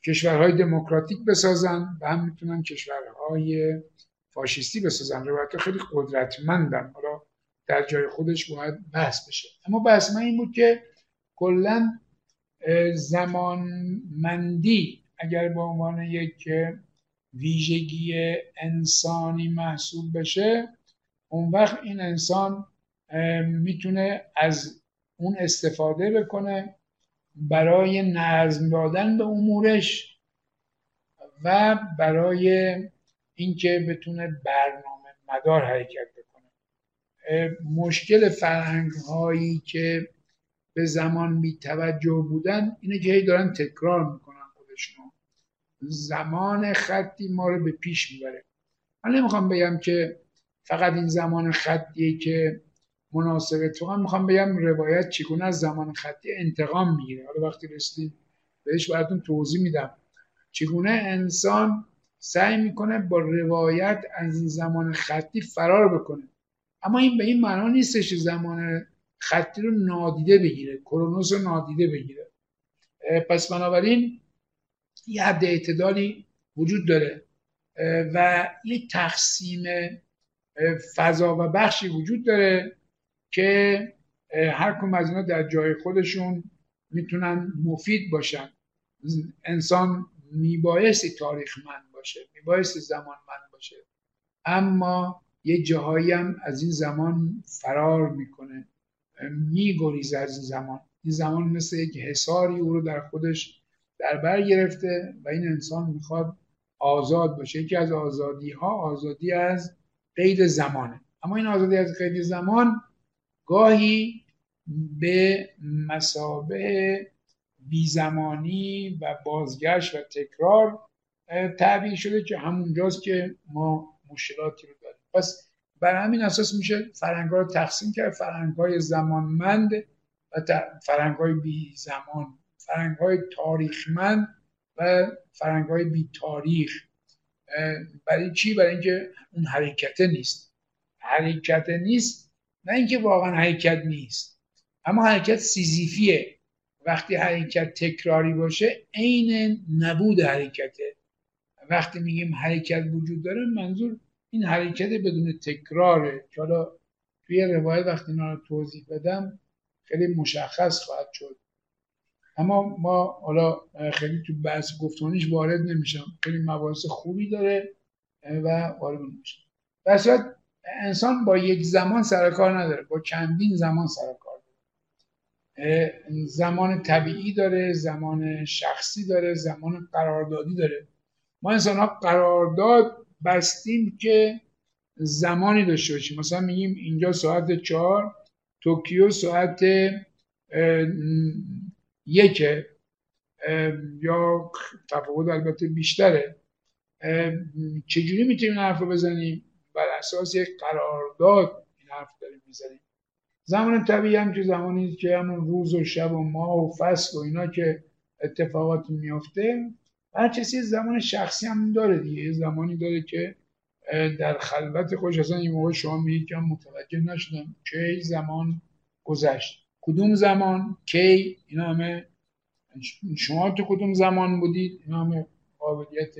کشورهای دموکراتیک بسازن و هم میتونن کشورهای فاشیستی بسازن. روایت خیلی قدرتمندن، حالا در جای خودش باید بحث بشه. اما بحث من این بود که کلا زمانمندی اگر به عنوان یک ویژگی انسانی محسوب بشه، اون وقت این انسان میتونه از اون استفاده بکنه برای نظم دادن به امورش و برای اینکه بتونه برنامه مدار حرکت بکنه. مشکل فرهنگ‌هایی که به زمان بی‌توجه بودن اینه که هی دارن تکرار میکنن خودشون. زمان خطی ما رو به پیش میبره. من نمیخوام بگم که فقط این زمان خطیه که مناسبه، تو میخوام بگم روایت چگونه از زمان خطی انتقام میگیره. حالا وقتی رسیدیم بهش براتون توضیح میدم چگونه انسان سعی میکنه با روایت از این زمان خطی فرار بکنه. اما این به این معنا نیستش زمان خطی رو نادیده بگیره، کرونوس رو نادیده بگیره. پس بنابراین یه حد اعتدالی وجود داره و یه تقسیم فضا و بخشی وجود داره که هر کدوم از اینا در جای خودشون میتونن مفید باشن. انسان میبایستی تاریخمند باشه، میبایستی زمانمند باشه، اما یه جاهایی هم از این زمان فرار میکنه، میگریزه از این زمان. این زمان مثل یک حصاری او رو در خودش در بر گرفته و این انسان میخواد آزاد باشه. یکی از آزادی ها آزادی از قید زمانه، اما این آزادی از قید زمان گاهی به مثابه بیزمانی و بازگشت و تکرار تعبیر شده که همونجاست که ما مشکلاتی رو داریم. پس بر همین اساس میشه فرهنگ‌ها رو تقسیم کرد: فرهنگ‌های زمانمند و فرهنگ‌های بیزمان، فرهنگ‌های تاریخمند و فرهنگ‌های بی‌تاریخ. برای چی؟ برای اینکه اون حرکته نیست. حرکته نیست نه اینکه واقعا حرکت نیست، اما حرکت سیزیفیه. وقتی حرکت تکراری باشه عین نبود حرکته. وقتی میگیم حرکت وجود داره منظور این حرکت بدون تکراره. حالا توی روایت وقتی اینا رو توضیح بدم خیلی مشخص خواهد شد، اما ما حالا خیلی تو بحث گفتمانیش وارد نمیشم، خیلی مباحث خوبی داره و وارد نمیشم. در صورت انسان با یک زمان سرکار نداره، با چندین زمان سرکار داره. زمان طبیعی داره، زمان شخصی داره، زمان قراردادی داره. ما انسان ها قرارداد بستیم که زمانی داشته باشیم. مثلا میگیم اینجا ساعت 4، توکیو ساعت 1، یا تفاوت البته بیشتره. چجوری میتونیم این حرف رو بزنیم؟ بر اساس یک قرارداد این حرف داریم میزنیم. زمان طبیعی هم که زمانی که همون روز و شب و ماه و فصل و اینا که اتفاقات میفته، هر چیزی زمان شخصی هم داره دیگه. زمانی داره که در خلوت خوش، اصلا این موقع شما میگید که من متوجه نشدم کی زمان گذشت، کدوم زمان، کی، اینا همه شما تو کدوم زمان بودید، اینا همه قابلیت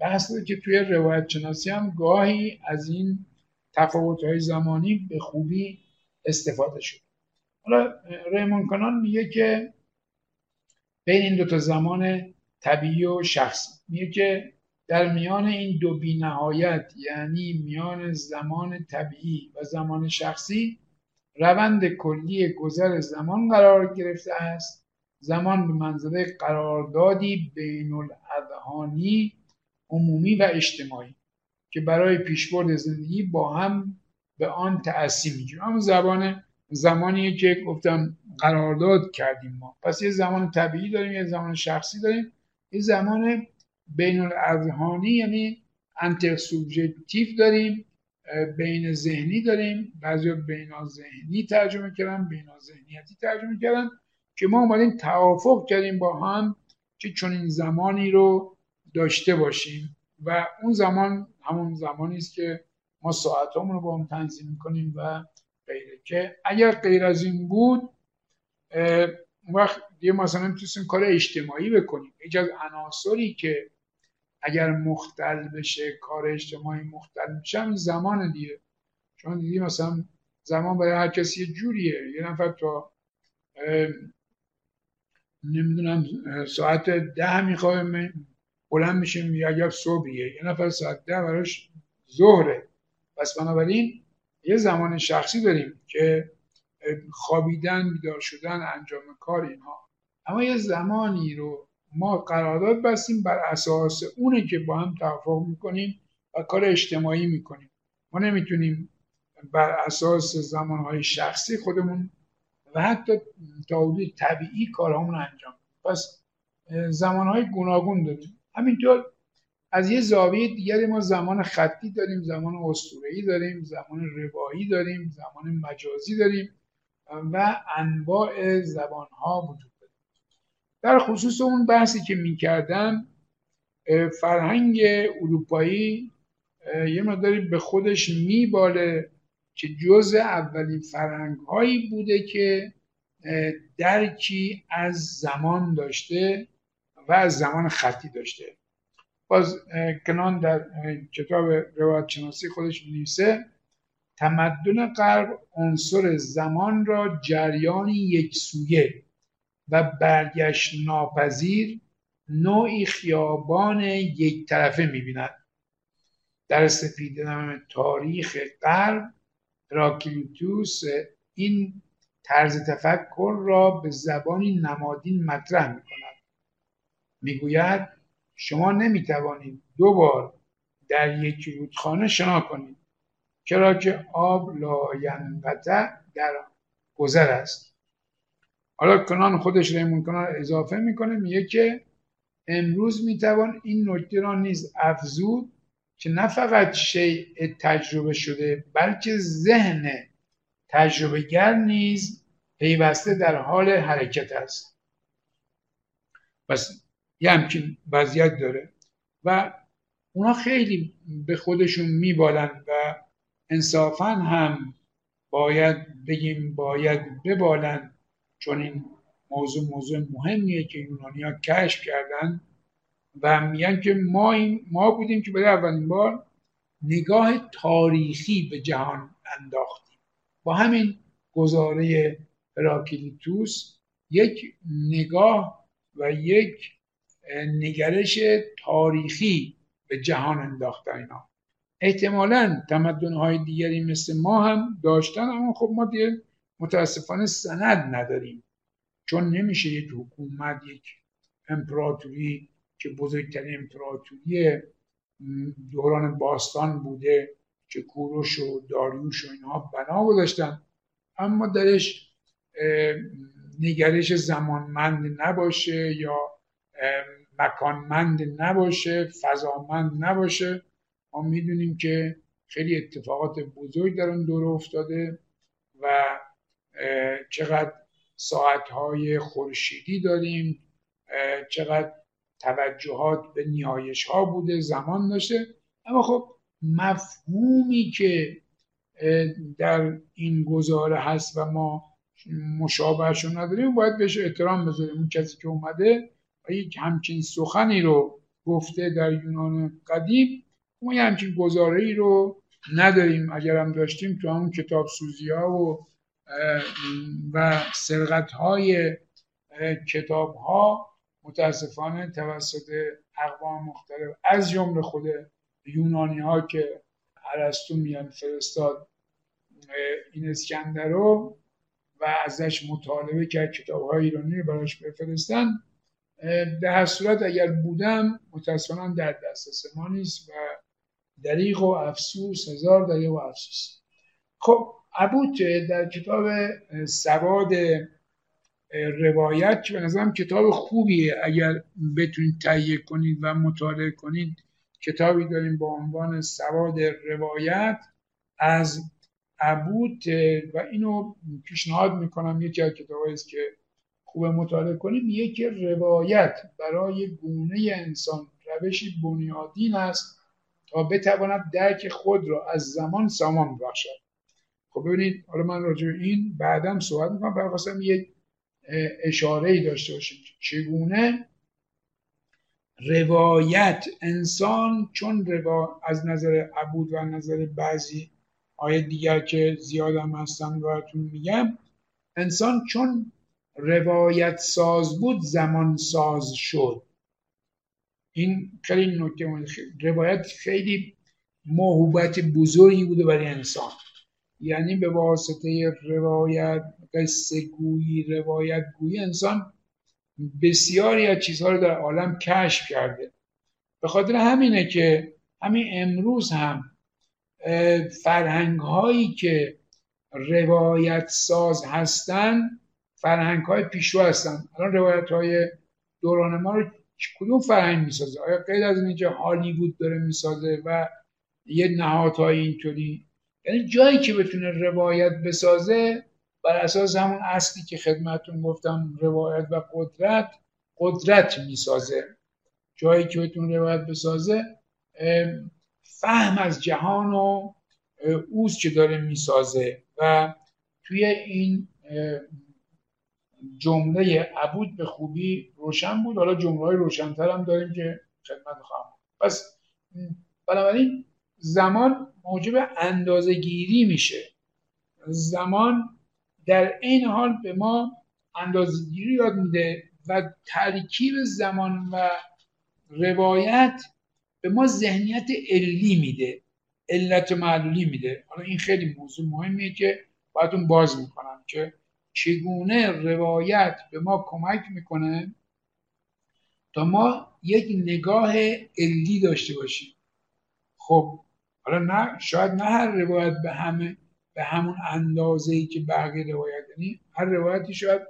بحث داره که توی روایت شناسی هم گاهی از این تفاوت‌های زمانی به خوبی استفاده شد. حالا ریمون کانان میگه که بین این دوتا زمان طبیعی و شخصی، میگه که در میان این دو بی نهایت، یعنی میان زمان طبیعی و زمان شخصی، روند کلی گذر زمان قرار گرفته است. زمان به منزله قراردادی بین الاذهانی عمومی و اجتماعی که برای پیشبرد زندگی با هم به آن تأثیر می‌گیرند. اما زمانیه که گفتم قرارداد کردیم ما. پس یه زمان طبیعی داریم، یه زمان شخصی داریم، یه زمان بین الاذهانی یعنی انترسوبژکتیو داریم، بین ذهنی داریم. بعضی بینا ذهنی ترجمه کردن، بینا ذهنیتی ترجمه کردن که ما اومدیم توافق کردیم با هم که چون این زمانی رو داشته باشیم و اون زمان همون زمانی است که ما ساعتامون رو با هم تنظیم می‌کنیم و غیره. که اگر غیر از این بود اون وقت دیگه مثلا میتونیم کار اجتماعی بکنیم. یکی از عناصری که اگر مختل بشه کار اجتماعی مختل میشه همین زمان دیگه. چون دیدی مثلا زمان برای هر کسی یه جوریه، یه نفر تا نمیدونم ساعت 10 میخوایم بلند میشیم یا اگر صبحیه، یه نفر ساعت 10 براش ظهره. پس بنابراین یه زمان شخصی داریم که خوابیدن، بیدار شدن، انجام کار اینها. اما یه زمانی رو ما قرارداد بستیم بر اساس اونه که با هم توافق میکنیم و کار اجتماعی میکنیم. ما نمیتونیم بر اساس زمانهای شخصی خودمون و حتی تعادل طبیعی کارهامون انجام بدیم. پس زمانهای گوناگون داریم. همینطور از یه زاویه دیگری ما زمان خطی داریم، زمان اسطوره‌ای داریم، زمان روایی داریم، زمان مجازی داریم و انواع زبان‌ها وجود داره. در خصوص اون بحثی که می‌کردم، فرهنگ اروپایی یه مقداری به خودش میباله که جزء اولین فرهنگ‌هایی بوده که درکی از زمان داشته و از زمان خطی داشته. باز کنان در کتاب روایت شناسی خودش می‌نویسه تمدن غرب عنصر زمان را جریانی یکسویه و برگشت ناپذیر، نوعی خیابان یک طرفه می‌بیند. در سپیدنامه تاریخ غرب، هراکلیتوس این طرز تفکر را به زبانی نمادین مطرح می‌کند. می‌گوید شما نمی‌توانید دو بار در یک رودخانه شنا کنید، چرا که آب لاینقطع در گذر است. حالا کنان خودش ریمون کنان اضافه میکنه، میگه که امروز میتوان این نکته را نیز افزود که نه فقط شیء تجربه شده بلکه ذهن تجربه‌گر نیز پیوسته در حال حرکت است. پس یه همچین وضعیت داره و اونا خیلی به خودشون میبالند و انصافاً هم باید بگیم باید ببالند، چون این موضوع مهمیه که یونانی‌ها کشف کردن و میگن که ما بودیم که برای اولین بار نگاه تاریخی به جهان انداختیم. با همین گزاره هراکلیتوس یک نگاه و یک نگرش تاریخی به جهان انداختن اینا. احتمالاً تمدن‌های دیگری مثل ما هم داشتن، اما خب ما دیگه متاسفانه سند نداریم، چون نمیشه یک حکومت، یک امپراتوری که بزرگترین امپراتوری دوران باستان بوده که کوروش و داریوش و اینها بنا گذاشتن، اما درش نگرش زمانمند نباشه یا مکانمند نباشه، فضامند نباشه. ما میدونیم که خیلی اتفاقات بزرگ در اون دوره افتاده و چقدر ساعتهای خورشیدی داریم، چقدر توجهات به نیایش ها بوده، زمان داشته. اما خب مفهومی که در این گزاره هست و ما مشابهش رو نداریم باید بهش احترام بذاریم. اون کسی که اومده و یک همچین سخنی رو گفته در یونان قدیم، ما یه همچین گزاره‌ای رو نداریم. اگر هم داشتیم تو همون کتاب سوزی‌ها و سرقت‌های کتاب‌ها متاسفانه توسط اقوام مختلف از جمله خود یونانی‌ها که ارسطو میان فرستاد این اسکندر رو و ازش مطالبه کرد کتاب‌های ایرانی رو براش بفرستن. در هر صورت اگر بودم متاسفانه در دسترس ما نیست و دریغ و افسوس، هزار دریغ و افسوس. خب عبود در کتاب سواد روایت که به نظرم کتاب خوبیه، اگر بتونید تهیه کنید و مطالعه کنید، کتابی داریم با عنوان سواد روایت از عبود و اینو پیشنهاد میکنم. یکی از کتابایی است که خوب مطالعه کنیم. یکی روایت برای گونه انسان روشی بنیادین است تا بتواند درک خود را از زمان سامان بخشد. خب ببینید، حالا من راجع به این بعدم صحبت می‌کنم، برخواستم یک اشاره‌ای داشته باشیم چگونه روایت انسان چون از نظر عبود و از نظر بعضی آیه دیگر که زیادم هستن براتون میگم، انسان چون روایت ساز بود زمان ساز شد. این خیلی نکته، روایت خیلی موهبت بزرگی بوده برای انسان، یعنی به واسطه روایت، قصه گویی، روایت گویی انسان بسیاری از چیزها رو در عالم کشف کرده. به خاطر همینه که همین امروز هم فرهنگ هایی که روایت ساز هستن فرهنگ های پیشرو هستن. الان روایت های دوران ما رو کدوم فرهنگ میسازه؟ آیا غیر از اینکه هالیوود داره میسازه و یه نهادهای اینطوری، یعنی جایی که بتونه روایت بسازه بر اساس همون اصلی که خدمتون گفتم، روایت و قدرت میسازه. جایی که بتونه روایت بسازه فهم از جهان و اوست که داره میسازه. و توی این جمله عبود به خوبی روشن بود. حالا جمله‌های روشن‌تر هم داریم که خدمت خواهم. پس بنابراین زمان موجب اندازه‌گیری میشه. زمان در این حال به ما اندازه‌گیری یاد میده و ترکیب زمان و روایت به ما ذهنیت علی میده، علت معلولی میده. حالا این خیلی موضوع مهمیه که باید باز میکنم که چگونه روایت به ما کمک میکنه تا ما یک نگاه علی داشته باشیم. خب حالا نه، شاید نه هر روایت به همون اندازه‌ای که بقیه روایت، یعنی هر روایتی شاید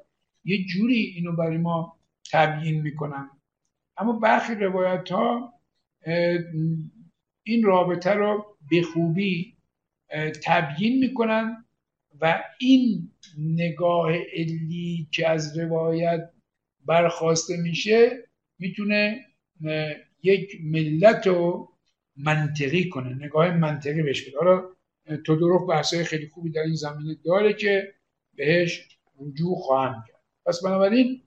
یه جوری اینو برای ما تبیین میکنن، اما برخی روایت ها این رابطه رو به خوبی تبیین میکنن و این نگاه علی که از روایت برخواسته میشه میتونه یک ملت رو منطقی کنه، نگاه منطقی بهش بده. حالا تودوروف بحثای خیلی خوبی در این زمینه داره که بهش رجوع خواهم کرد. پس بنابراین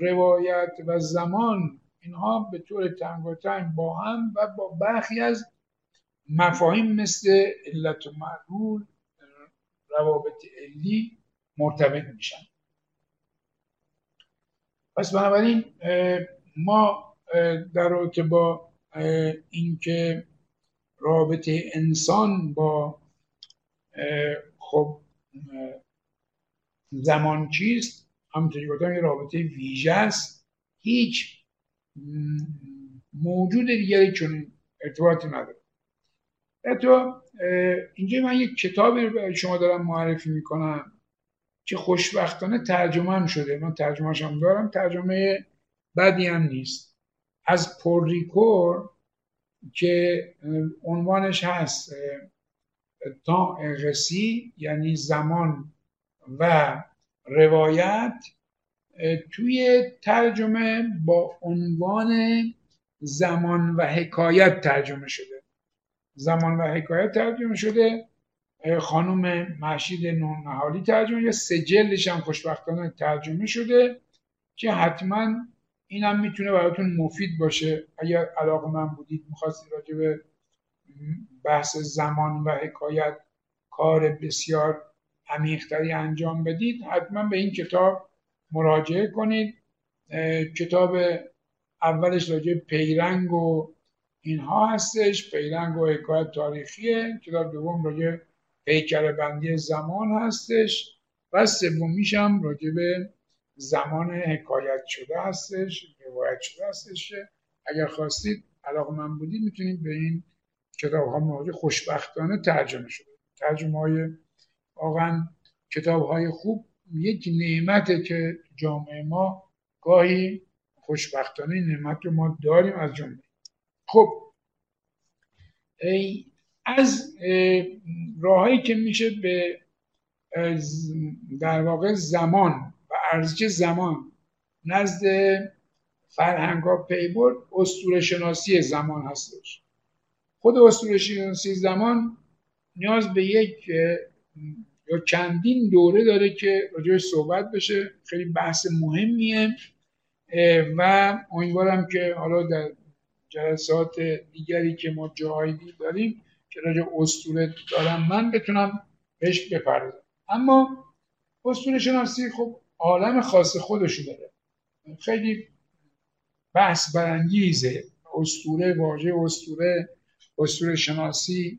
روایت و زمان اینها به طور تنگاتنگ با هم و با برخی از مفاهیم مثل علت و معلول، روابط علی مرتبط میشن. پس بنابراین ما در رابطه با اینکه رابطه انسان با خب زمان چیست، همونطوری گفتم یه رابطه ویژه است. هیچ موجود دیگری چون ارتباطی نداره. حتی اینجا من یک کتابی رو برای شما دارم معرفی میکنم که خوشبختانه ترجمه هم شده، من ترجمهش هم دارم، ترجمه بدی هم نیست، از پل ریکور که عنوانش هست تان اغسی، یعنی زمان و روایت، توی ترجمه با عنوان زمان و حکایت ترجمه شده. زمان و حکایت ترجمه شده، خانم مهشید نوننهالی ترجمه، یا سه جلدش هم خوشبختانه ترجمه شده که حتما اینم میتونه براتون مفید باشه. اگر علاقه‌مند بودید می‌خواستید راجع به بحث زمان و حکایت کار بسیار عمیق‌تری انجام بدید، حتما به این کتاب مراجعه کنید. کتاب اولش راجع پیرنگ و اینها هستش، پیرنگ و حکایت تاریخیه. کتاب دوم راجع پیکره بندی زمان هستش و سومیش هم راجع به زمان حکایت شده هستش، روایت شده هستش. اگر خواستید، علاقه‌مند بودید، میتونید به این کتاب‌ها مراجعه. خوشبختانه ترجمه شده. ترجمه‌های واقعا کتاب‌های خوب یک نعمته که جامعه ما گاهی خوشبختانه نعمت رو ما داریم از جامعه. خب از راهایی که میشه به در واقع زمان و ارزش زمان نزد فرهنگ‌ها پی برد، اسطوره‌شناسی زمان هستش. خود اسطوره‌شناسی زمان نیاز به یک یا چندین دوره داره که راجعش صحبت بشه، خیلی بحث مهمیه و امیدوارم که حالا در جلسات دیگری که ما جاهای دیگه داریم که راجع اسطوره دارم من بتونم بهش بپردازم. اما اسطوره شناسی خب عالم خاص خودشو داره، خیلی بحث برانگیزه. اسطوره، واژه اسطوره، اسطوره شناسی،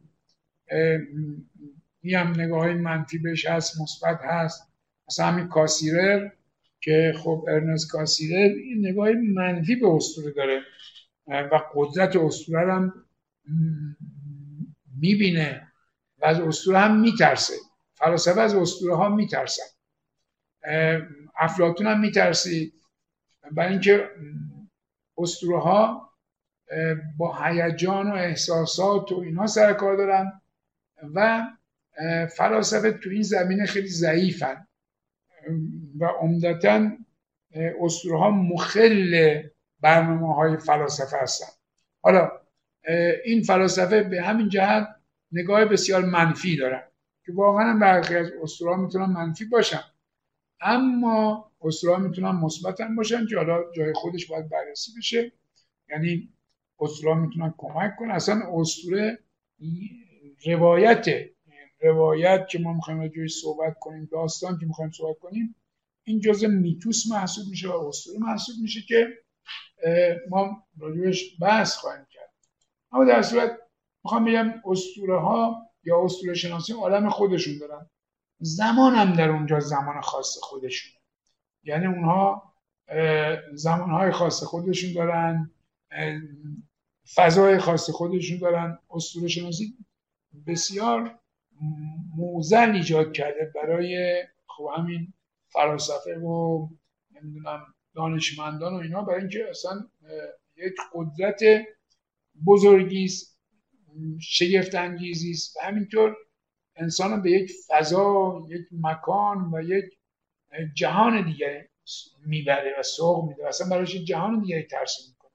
این هم نگاه‌های منفی بهش هست، مثبت هست. مثلا همین کاسیرر که خب ارنست کاسیرر این نگاه منفی به اسطوره داره و قدرت اسطوره هم میبینه و از اسطوره هم میترسه. فلاسفه از اسطوره ها میترسن، افلاطون هم میترسید، برای اینکه اسطوره ها با هیجان و احساسات و اینها سرکار دارن و فلاسفه تو این زمینه خیلی ضعیفن و عمدتاً اسطوره ها مخل برنامه های فلاسفه هستن. حالا این فلاسفه به همین جهت نگاه بسیار منفی دارن که واقعاً برخی از اسطوره ها میتونن منفی باشن، اما اسطوره ها میتونن مثبت هم باشن که حالا جای خودش باید بررسی بشه. یعنی اسطوره ها میتونن کمک کنن. اصلا اسطوره روایته، روایت که ما میخوایم راجعش صحبت کنیم، داستان که میخوایم صحبت کنیم، این جزء میتوس محسوب میشه و اسطوره محسوب میشه که ما راجعش بحث خواهیم کرد. اما در صورت میخوام بگم اسطوره ها یا اسطوره شناسی عالم خودشون دارن، زمان هم در اونجا زمان خاص خودشونه، یعنی اونها زمانهای خاص خودشون دارن، فضای خاص خودشون دارن. اسطوره شناسی بسیار موزل ایجاد کرده برای خب همین فلاسفه و نمیدونم دانشمندان و اینا، برای اینکه اصلا یک قدرت بزرگی است، شگفت انگیزی است و همینطور انسان به یک فضا، یک مکان و یک جهان دیگری میبره و سوق میده، اصلا برایش جهان دیگری ترسیم میکنه.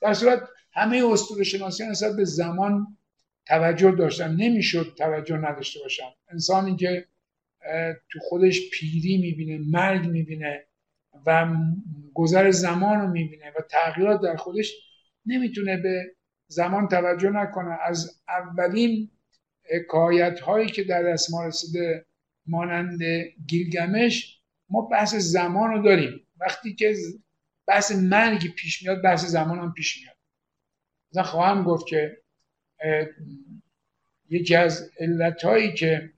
در صورت همه اسطوره شناسیان اصلا به زمان توجه داشتن، نمیشد توجه نداشته باشن. انسانی که تو خودش پیری میبینه، مرگ میبینه و گذر زمان رو میبینه و تغییرات در خودش، نمیتونه به زمان توجه نکنه. از اولین حکایت هایی که در دست ما رسیده مانند گیلگمش، ما بحث زمان رو داریم. وقتی که بحث مرگ پیش میاد، بحث زمان هم پیش میاد. مثلا خواهم گفت که یکی از علتهایی که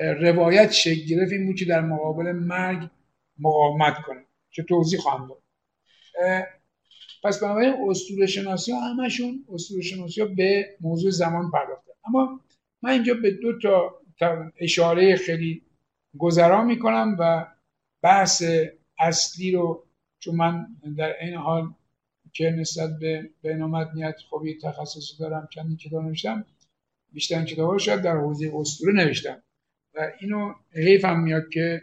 روایت شکل گرفت این بود که در مقابل مرگ مقاومت کنه که توضیح خواهم داد. پس بنابراین اسطوره‌شناسی‌ها همشون به موضوع زمان پرداختن. اما من اینجا به دو تا اشاره خیلی گذرا میکنم و بحث اصلی رو، چون من در این حال که نسبت به بین‌المدنیت خب یه تخصصی دارم، چند کتاب نوشتم، بیشتر کتاب‌ها رو شاید در حوزه اسطوره نوشتم و اینو حیفم میاد که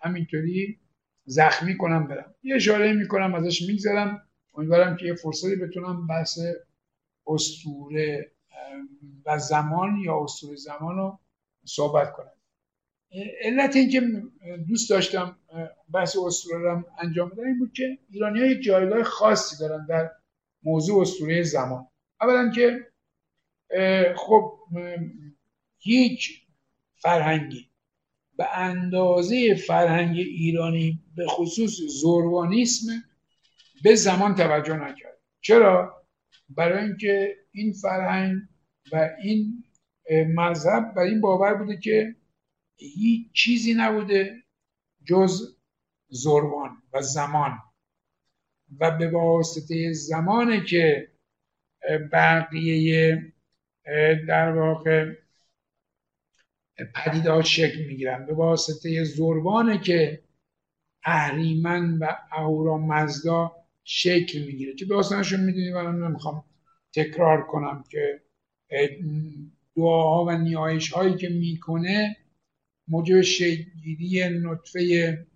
همینطوری زخمی کنم برم. یه اشاره میکنم ازش میگذرم. امیدوارم که یه فرصتی بتونم بحث اسطوره و زمان یا اسطوره زمان رو صحبت کنم. علت این که دوست داشتم بحث اسطوره رو انجام بدم این بود که ایرانی‌ها یک جایگاه خاصی دارن در موضوع اسطوره زمان. اولا که خب هیچ فرهنگی به اندازه فرهنگ ایرانی به خصوص زروانیسم به زمان توجه نکرد. چرا؟ برای اینکه این فرهنگ و این مذهب بر این باور بوده که هیچ چیزی نبوده جز زروان و زمان و به واسطه زمانه که بقیه در واقع پدیده ها شکل میگیرن، به واسطه زروانه که اهریمن و اهورامزدا شکل میگیره که داستانشون میدونی و من نمیخوام تکرار کنم که دعاها و نیایش هایی که میکنه موجب شکلگیری نطفه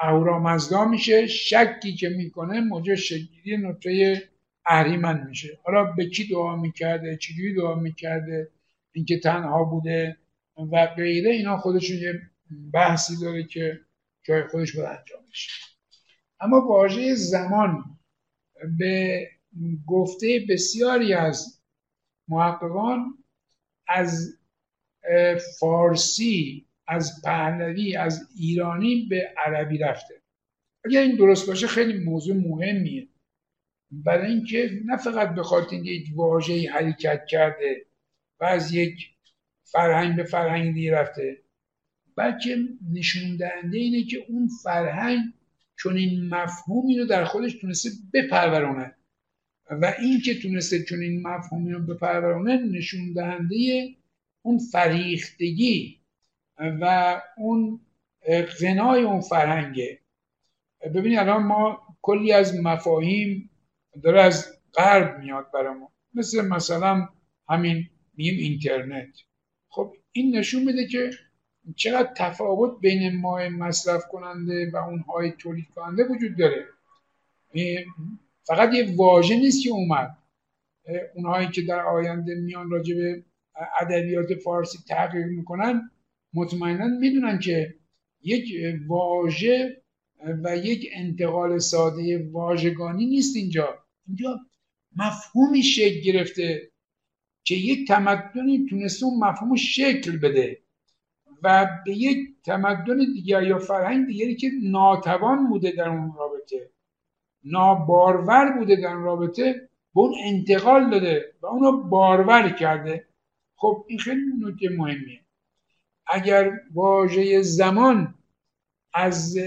اهورامزدا میشه، شکی که میکنه موجب شکلگیری نطفه اهریمن میشه. حالا به کی دعا میکرده، چجوری دعا میکرده، اینکه تنها بوده و غیره، اینا خودشون یه بحثی داره که جای خودش باید انجام بشه. اما واژه زمان به گفته بسیاری از محققان از فارسی، از پهلوی، از ایرانی به عربی رفته. اگر این درست باشه خیلی موضوع مهمیه، برای اینکه نه فقط به خاطر اینکه یک واژه‌ای حرکت کرده و از یک فرهنگ به فرهنگ دیگه رفته، بلکه نشون دهنده اینه که اون فرهنگ چون این مفهومی رو در خودش تونسته بپرورونه و این که تونسته چون این مفهومی رو بپرورونه نشون دهنده اون فریختگی و اون غنای اون فرهنگه. ببینید الان ما کلی از مفاهیم داره از غرب میاد برامون، مثلا همین میگیم اینترنت. خب این نشون میده که چقدر تفاوت بین ما مصرف کننده و اونهای تولید کننده وجود داره. فقط یه واژه نیست که اومد. اونهایی که در آینده میان راجع به ادبیات فارسی تحقیق میکنن مطمئنا میدونن که یک واژه و یک انتقال ساده واژگانی نیست. اینجا مفهومی شکل گرفته که یک تمدنی تونسته اون مفهوم شکل بده و به یک تمدن دیگر یا فرهنگ دیگری که ناتوان بوده در اون رابطه، نابارور بوده در اون رابطه، به اون انتقال داده و اون رو بارور کرده. خب این خیلی نکته مهمیه. اگر واژه زمان از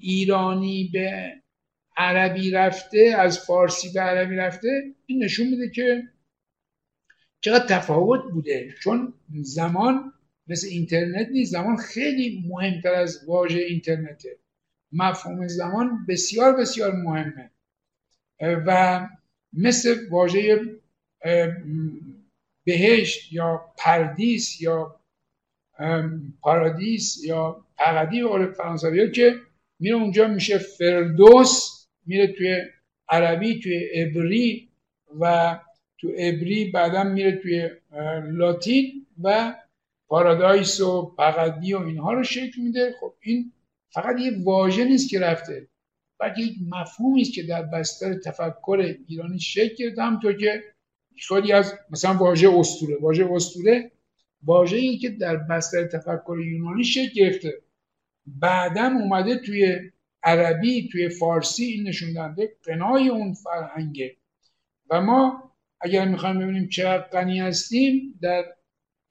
ایرانی به عربی رفته، از فارسی به عربی رفته، این نشون میده که چقدر تفاوت بوده، چون زمان مثل اینترنت نیست. زمان خیلی مهمتر از واژه اینترنته. مفهوم زمان بسیار بسیار مهمه و مثل واژه بهشت یا پردیس یا پارادیس یا پردی به فرانسوی ها که میره اونجا میشه فردوس، میره توی عربی، توی عبری و تو عبری بعدا میره توی لاتین و پارادایس و پقدی و اینها رو شکل میده. خب این فقط یه واژه نیست که رفته، بلکه یک مفهومی است که در بستر تفکر ایرانی شکل گرفته. همونطور که خیلی از مثلا واژه اسطوره واژه‌ای که در بستر تفکر یونانی شکل گرفته، بعداً اومده توی عربی، توی فارسی. این نشون دهنده غنای اون فرهنگه و ما اگر میخوایم ببینیم چقدر غنی هستیم در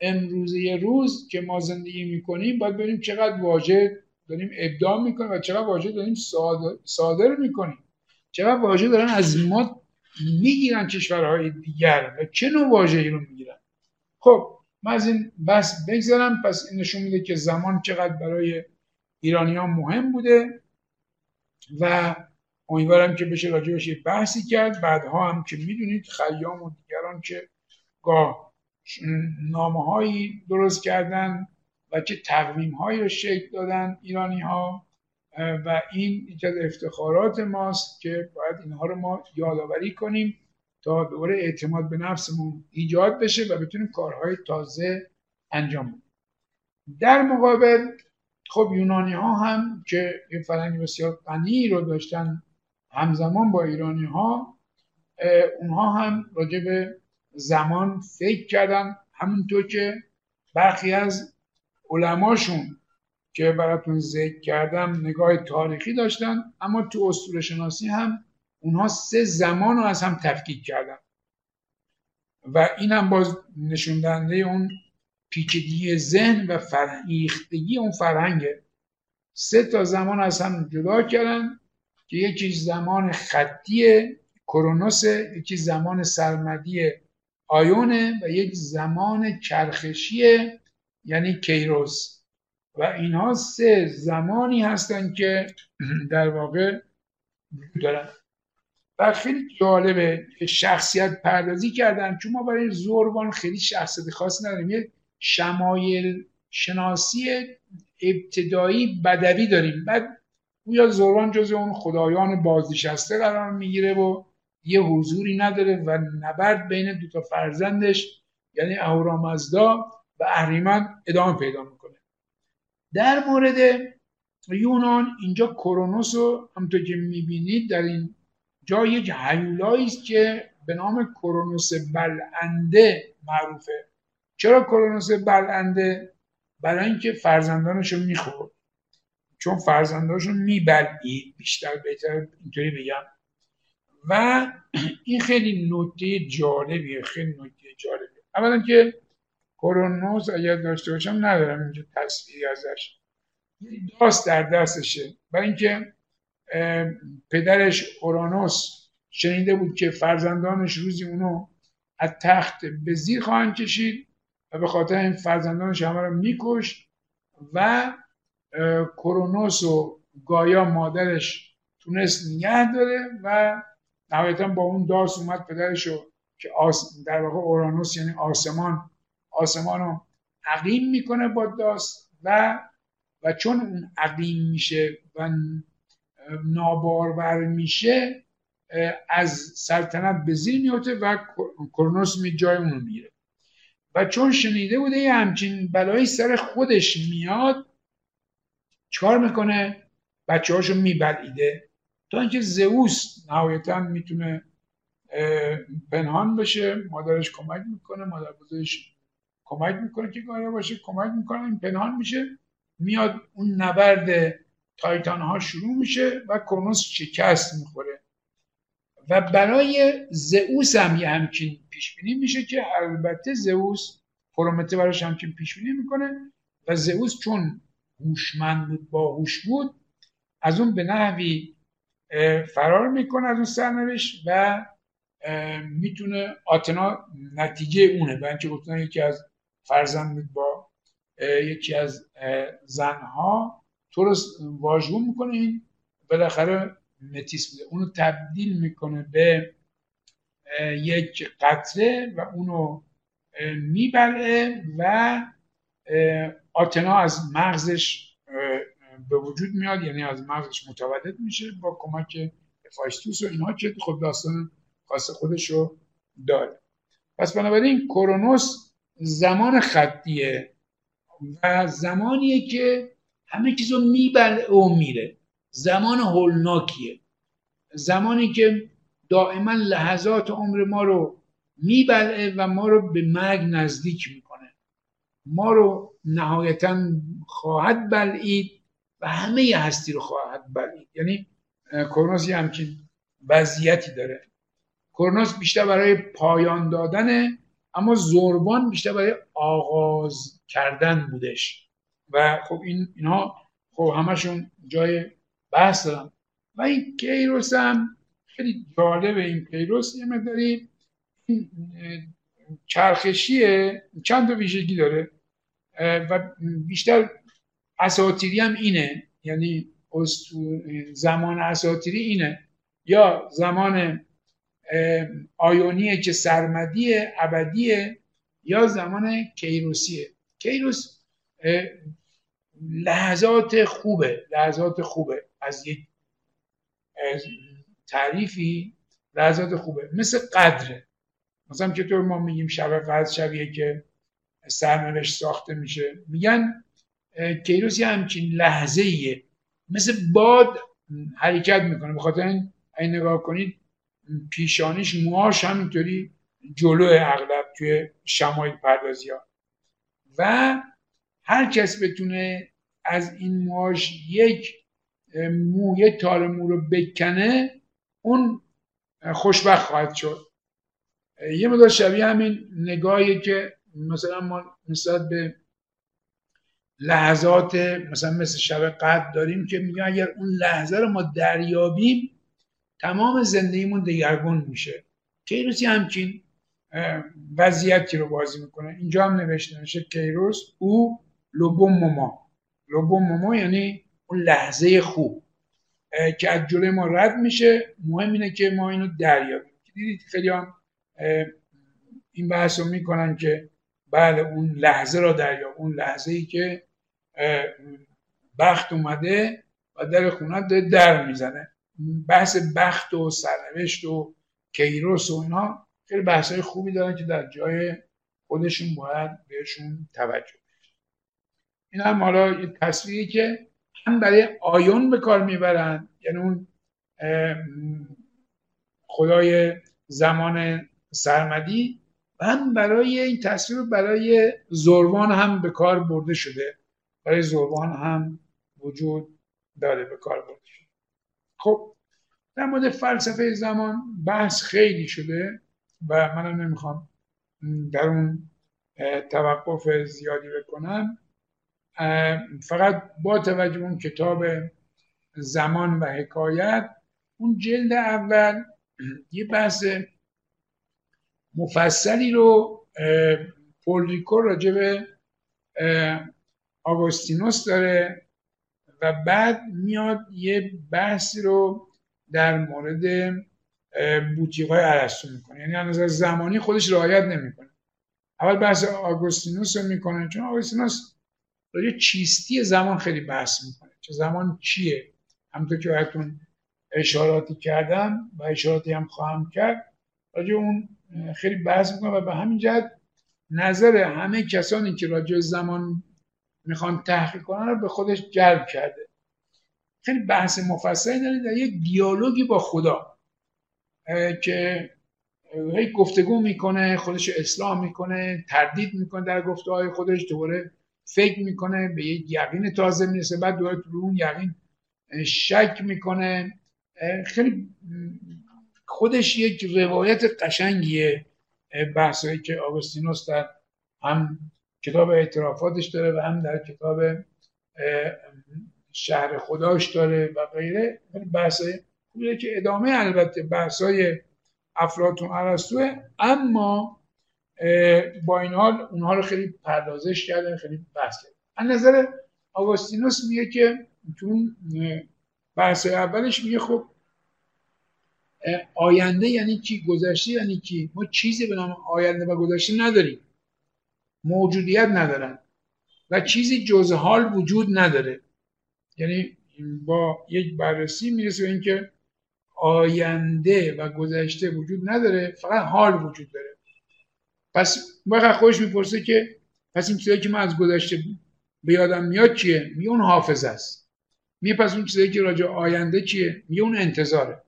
امروزه روز که ما زندگی میکنیم، باید ببینیم چقدر واژه داریم ابداع میکنیم و چقدر واژه داریم صادر میکنیم، چقدر واژه دارن از ما میگیرن کشورهای دیگر و چه نوع واژه‌ای رو میگیرن. خب من از این بس بگذارم. پس این نشون میده که زمان چقدر برای ایرانیان مهم بوده و امیدوارم که بشه راجعش یه بحثی کرد. بعدها هم که میدونید خیام و دیگران که گاه نامه‌هایی درست کردن و چه تقویم‌هایی رو شکل دادن ایرانی‌ها و این یکی از افتخارات ماست که باید اینها رو ما یادآوری کنیم تا دوباره اعتماد به نفسمون ایجاد بشه و بتونیم کارهای تازه انجام بدیم. در مقابل خب یونانی ها هم که یه فرهنگ بسیار غنی رو داشتن همزمان با ایرانی ها، اونها هم راجع به زمان فکر کردن، همونطور که برخی از علماشون که براتون ذکر کردم نگاه تاریخی داشتن، اما تو اسطوره شناسی هم اونها سه زمان رو از هم تفکیک کردن و این هم باز نشون دهنده اون پیچیدگی ذهن و فرهیختگی اون فرهنگه. سه تا زمان از هم جدا کردن که یکی زمان خطی کرونوسه، یکی زمان سرمدی آیونه و یک زمان چرخشیه یعنی کیروس. و اینها سه زمانی هستن که در واقع دارن و خیلی جالبه شخصیت پردازی کردن، چون ما برای زروان خیلی شخصیت خاصی نداریم. یه شمایل شناسی ابتدایی بدوی داریم، بعد یا زروان جز اون خدایان بازنشسته قرار میگیره و یه حضوری نداره و نبرد بین دو تا فرزندش یعنی اهورامزدا و اهریمن ادامه پیدا میکنه. در مورد یونان اینجا کرونوس رو همونطور که میبینید در این جا یک هیولایی است که به نام کرونوس بلعنده معروفه. چرا کرونوس بلعنده؟ برای اینکه فرزندانش رو میخورد، چون فرزندانش رو میبلعید، بیشتر بهتر اینطوری بگم. و این خیلی نکته جالبیه، خیلی نکته جالبیه. اولا که کرونوس اگر داشته باشم ندارم اینجا تصویری ازش، داست در دستشه، برای اینکه پدرش اورانوس شنیده بود که فرزندانش روزی اونو از تخت به زیر خواهند کشید و به خاطر این فرزندانش همه رو میکشت و کرونوس و گایا مادرش تونست نگه داره و نهایتا با اون داست اومد پدرشو که در واقع اورانوس یعنی آسمان رو عقیم میکنه با داست و چون اون عقیم میشه و نابارور میشه از سلطنت به زیر میوته و کرونوس می جای اونو میره و چون شنیده بوده یه همچین بلایی سر خودش میاد چکار میکنه؟ بچه هاشو میبلعیده تا اینکه زئوس نهایتا میتونه پنهان بشه، مادرش کمک میکنه، مادر بزرگش کمک میکنه که گایا باشه، کمک میکنه، این پنهان میشه، میاد اون نبرد تایتان ها شروع میشه و کرونوس شکست میخوره و برای زئوس هم یه همچین پیشبینی میشه که البته زئوس پرومته براش همچین پیشبینی میکنه و زئوس چون هوشمند بود، باهوش بود، از اون به نحوی فرار میکنه از اون سرنوشت و میتونه آتنا نتیجه اونه، برای اینکه آتنا یکی از فرزند بود با یکی از زنها تو رو واژگون میکنه، این بالاخره متیس بوده، اونو تبدیل میکنه به یک قطره و اونو میبلعه و آتنا از مغزش به وجود میاد، یعنی از مغزش متولد میشه با کمک هفایستوس و اینها که خب داستان خاص خودش رو داره. پس بنابراین کرونوس زمان خطیه و زمانیه که همه چیز رو میبلعه و میره، زمان هولناکیه، زمانی که دائما لحظات عمر ما رو میبلعه و ما رو به مرگ نزدیک میکنه، ما رو نهایتا خواهد بلعید و همه ی هستی رو خواهد بلعید، یعنی کرونوس یه همچین وضعیتی داره. کرونوس بیشتر برای پایان دادنه، اما زوربان بیشتر برای آغاز کردن بودش و خب اینها خب همشون جای بحث دارم. و این کیروس هم خیلی جالبه، این کیروس یه مقداری چرخشیه، چند تا ویژگی داره و بیشتر اساطیری هم اینه، یعنی زمان اساطیری اینه یا زمان آیونیه که سرمدیه ابدیه یا زمان کیروسیه. کیروس لحظات خوبه از یک تعریفی، لحظات خوبه مثل قدره، مثلا که تو ما میگیم شب قدر، شبیه که سرنوشت ساخته میشه، میگن کیروس یه همچین لحظه ایه، مثل باد حرکت میکنه، بخاطر این نگاه کنید پیشانیش موهاش همینطوری جلوه اغلب توی شمایل پردازی ها و هر کس بتونه از این موهاش یک موی تار مو رو بکنه اون خوشبخت خواهد شد. یه مقدار شبیه همین نگاهی که مثلا ما نسبت به لحظات مثل شب قدر داریم که میگن اگر اون لحظه رو ما دریابیم تمام زندگیمون دگرگون میشه. کیروس همچین وضعیتی رو بازی میکنه. اینجا هم نوشته میشه کیروس او لوبوم موما، یعنی اون لحظه خوب که از جلوی ما رد میشه، مهم اینه که ما اینو دریابیم. دیدید خیلی هم این بحث رو میکنن که بله اون لحظه رو دریاب، اون لحظه ای که بخت اومده و در خونت داره در میزنه. بحث بخت و سرنوشت و کیروس و اینا خیلی بحثای خوبی دارن که در جای خودشون باید بهشون توجه بشه. این هم حالا یه تصویری که هم برای آیون به کار میبرن، یعنی اون خدای زمان سرمدی، و هم برای این تصویر برای زروان هم به کار برده شده، برای زروان هم وجود داره به کار برده شده. خب در مورد فلسفه زمان بحث خیلی شده و منم نمیخوام در اون توقف زیادی بکنم، فقط با توجه اون کتاب زمان و حکایت، اون جلد اول یه بحث مفصلی رو پل ریکور راجع به آگوستینوس داره و بعد میاد یه بحثی رو در مورد بوتیقای ارسطو میکنه، یعنی از نظر زمانی خودش رعایت نمیکنه. اول بحث آگوستینوس رو میکنه، چون آگوستینوس راجع چیستی زمان خیلی بحث میکنه، چه زمان چیه، همونطور که بهتون اشاراتی کردم و اشاراتی هم خواهم کرد، راجع اون خیلی بحث میکنه و به همین جهت نظر همه کسانی که راجع زمان میخوان تحقیق کنن رو به خودش جلب کرده. خیلی بحث مفصلی داره در یک دیالوگی با خدا که هی گفتگو میکنه، خودش اصلاح میکنه، تردید میکنه در گفته‌های خودش، دوباره فکر میکنه، به یک یقین تازه میرسه، بعد دوباره تو اون یقین شک میکنه. خیلی خودش یک روایت قشنگیه بحثایی که آگوستینوس در هم کتاب اعترافاتش داره و هم در کتاب شهر خداش داره و غیره. بحثایی خوبیه که ادامه البته بحثای افلاطون ارسطو، اما با این حال اونها رو خیلی پردازش کرده، خیلی بحث کرده. از نظر آگوستینوس میگه که چون بحث اولش میگه خب آینده یعنی چی، گذشته یعنی چی، ما چیزی به نام آینده و گذشته نداریم، موجودیت ندارن و چیزی جز حال وجود نداره. یعنی با یک بررسی میرسه به اینکه آینده و گذشته وجود نداره، فقط حال وجود داره. پس وقتی خودش میپرسه که پس این چیزایی که من از گذشته به یادم میاد چیه؟ میگه اون حافظه است. میگه پس اون چیزایی که راجع آینده چیه؟ میگه اون انتظاره.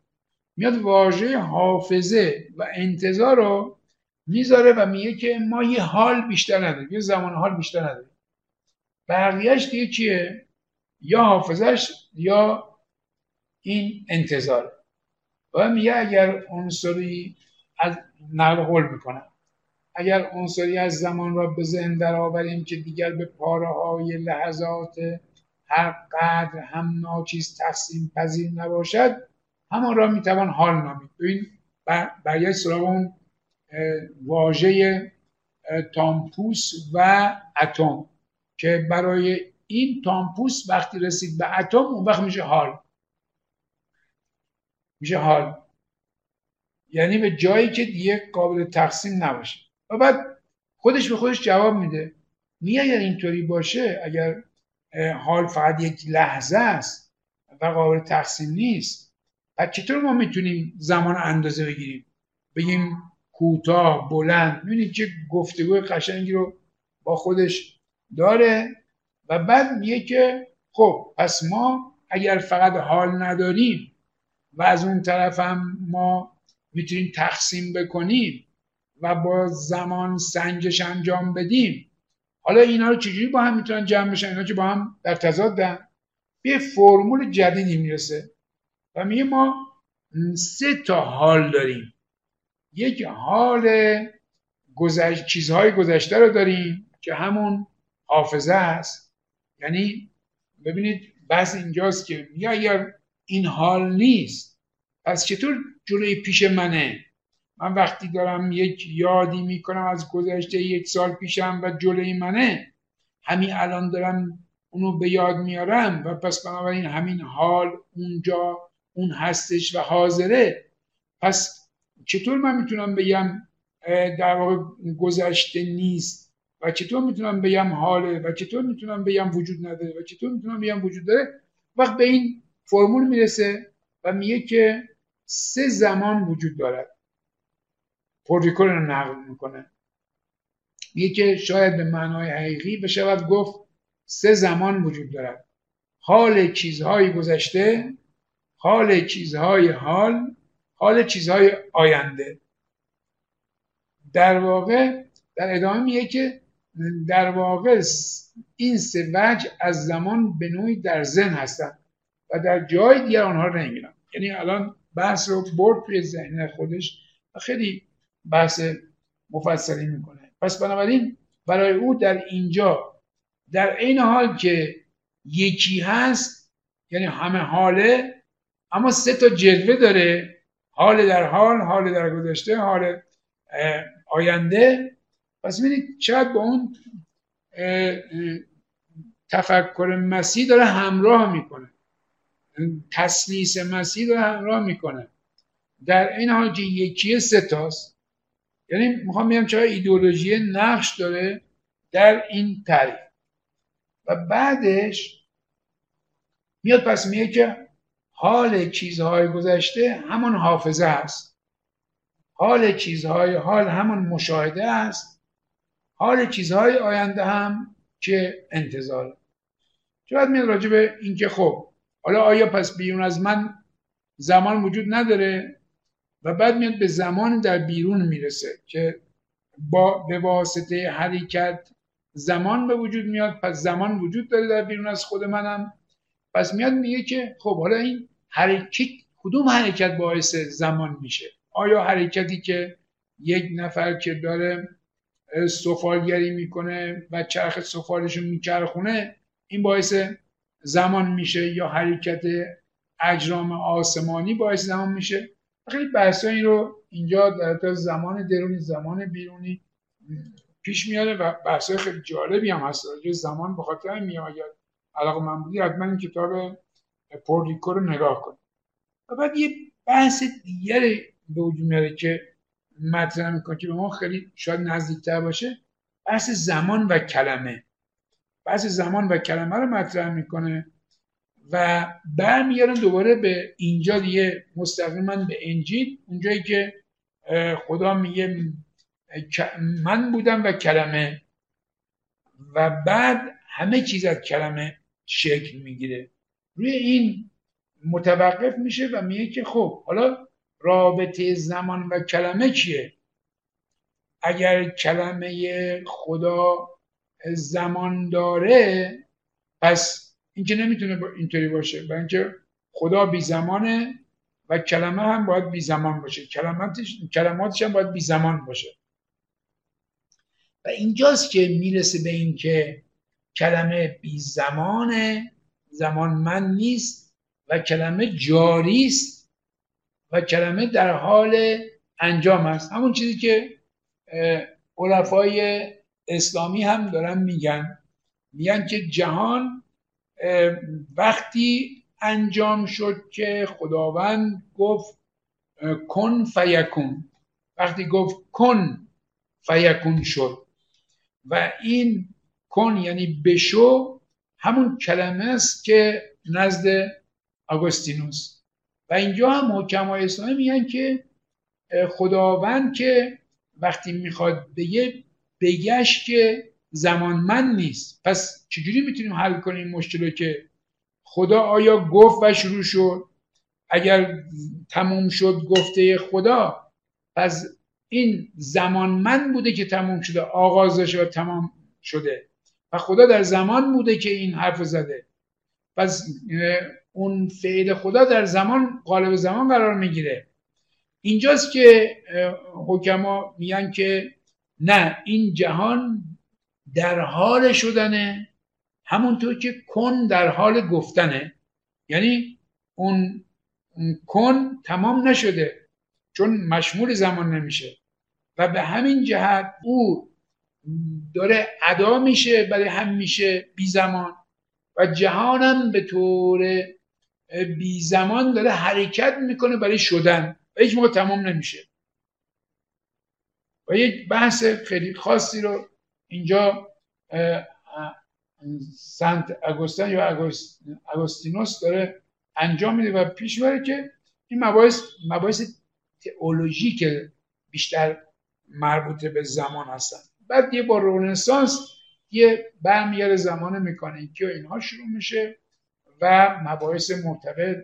میاد واژه حافظه و انتظار رو میذاره و میگه که ما یه حال بیشتر نداریم، یه زمان حال بیشتر نداریم. بقیهش دیگه چیه؟ یا حافظش یا این انتظاره. و میگه اگر عنصری از نقل قول میکنم، اگر عنصری از زمان را به ذهن در آوریم که دیگر به پاره های لحظات هر قدر هم ناچیز تقسیم پذیر نباشد، همان را میتوان حال نامید. این برای سراغ اون واژه تامپوس و اتم که برای این تامپوس وقتی رسید به اتم اون وقت میشه حال، میشه حال، یعنی به جایی که دیگه قابل تقسیم نباشه. و بعد خودش به خودش جواب میده، میگه اگر اینطوری باشه، اگر حال فقط یک لحظه است و قابل تقسیم نیست، پس چطور ما میتونیم زمان اندازه بگیریم، بگیم کوتاه، بلند؟ میبینید که گفتگوی قشنگی رو با خودش داره. و بعد میگه که خب پس ما اگر فقط حال نداریم و از اون طرف هم ما میتونیم تقسیم بکنیم و با زمان سنجش انجام بدیم، حالا اینا رو چجوری با هم میتونن جمع بشن، اینا که با هم در تضادن؟ به فرمول جدیدی میرسه و میگه ما سه تا حال داریم. یک حال چیزهای گذشته رو داریم که همون حافظه است. یعنی ببینید بس اینجاست که میگه اگر این حال نیست، پس چطور جلوی پیش منه؟ من وقتی دارم یک یادی میکنم از گذشته یک سال پیشم و جلوی منه، همین الان دارم اونو به یاد میارم و پس بنابراین همین حال اونجا اون هستش و حاضره. پس چطور من میتونم بگم در واقع گذشته نیست و چطور میتونم بگم حاله و چطور میتونم بگم وجود نداره و چطور میتونم بگم وجود داره؟ وقت به این فرمول میرسه و میگه که سه زمان وجود دارد. پل ریکور رو نقل میکنه میگه که شاید به معنای حقیقی بشود گفت سه زمان وجود دارد: حال چیزهای گذشته، حال چیزهای حال، حال چیزهای آینده. در واقع در ادامه میگه که در واقع این سه وجه از زمان به نوعی در ذهن هستند و در جای دیگر آنها رو نمیبینم. یعنی الان بحث رو برد توی ذهن خودش و خیلی بحث مفصلی میکنه. پس بنابراین برای او در اینجا در این حال که یکی هست، یعنی همه حاله، اما سه تا جلوه داره: حال در حال، حال در گذشته، حال آینده. پس می‌بینید شاید با اون تفکر مسیح داره همراه میکنه، تسلیس مسیح داره همراه میکنه. در این حال که یکی سه تاست، یعنی میخوام بگم چرا ایدئولوژی نقش داره در این تعریف. و بعدش میاد پس میگه که حال چیزهای گذشته همون حافظه است، حال چیزهای حال همون مشاهده است، حال چیزهای آینده هم که انتظاره. چرا میاد راجع به این که خب حالا آیا پس بیرون از من زمان وجود نداره؟ و بعد میاد به زمان در بیرون میرسه که به واسطه حرکت زمان به وجود میاد. پس زمان وجود داره در بیرون از خود منم. پس میاد میگه که خب حالا این حرکت، کدوم حرکت باعث زمان میشه؟ آیا حرکتی که یک نفر که داره سفالگری میکنه و چرخ سفالشو میچرخونه این باعث زمان میشه، یا حرکت اجرام آسمانی باعث زمان میشه؟ خیلی بحثا این رو اینجا در تا زمان درونی زمان بیرونی پیش میاره و بحثای خیلی جالبی هم هست راجع زمان. به خاطر میآید علاقه من بودی حتما این کتاب پل ریکور رو نگاه کن. و بعد یه بحث دیگری به وجود میاره که مطرح میکنه که به ما خیلی شاید نزدیکتر باشه، بحث زمان و کلمه. بحث زمان و کلمه رو مطرح میکنه و برمیگردن دوباره به اینجا دیگه، مستقیما به انجیل، اونجایی که خدا میگه من بودم و کلمه، و بعد همه چیز از کلمه شکل میگیره. روی این متوقف میشه و میگه که خب حالا رابطه زمان و کلمه چیه؟ اگر کلمه خدا زمان داره پس این که نمیتونه اینطوری باشه، برای اینکه خدا بی زمانه و کلمه هم باید بی زمان باشه، کلماتش هم باید بی زمان باشه. و اینجاست که میرسه به این که کلمه بی زمانه، زمانمند نیست، و کلمه جاری است و کلمه در حال انجام است. همون چیزی که علفای اسلامی هم دارن میگن که جهان وقتی انجام شد که خداوند گفت کن فیکون. وقتی گفت کن فیکون شد. و این کن یعنی بشو همون کلمه است که نزد اگوستینوس. و اینجا هم حکمای اسلامی میگن که خداوند که وقتی میخواد بگشت که زمانمند نیست. پس چجوری میتونیم حل کنیم مشکل رو که خدا آیا گفت و شروع شد؟ اگر تموم شد گفته خدا پس این زمانمند بوده که تموم شده، آغاز داشته و تمام شده، و خدا در زمان بوده که این حرف زده، پس اون فعل خدا در زمان قالب زمان قرار میگیره. اینجاست که حکما میگن که نه، این جهان در حال شدنه، همونطور که کن در حال گفتنه. یعنی اون کن تمام نشده چون مشمول زمان نمیشه و به همین جهت او داره ادا میشه، برای هم میشه بی زمان و جهانم به طور بی زمان داره حرکت میکنه برای شدن و هیچ موقع تمام نمیشه. و یک بحث خیلی خاصی رو اینجا سنت اگوستین یا اگوستینوس داره انجام میده و پیش میبره که این مباحث تئولوژی که بیشتر مربوط به زمان هستن. بعد یه با رنسانس یه برمیگرده زمان مکانیکی و اینها شروع میشه و مباحث مرتبط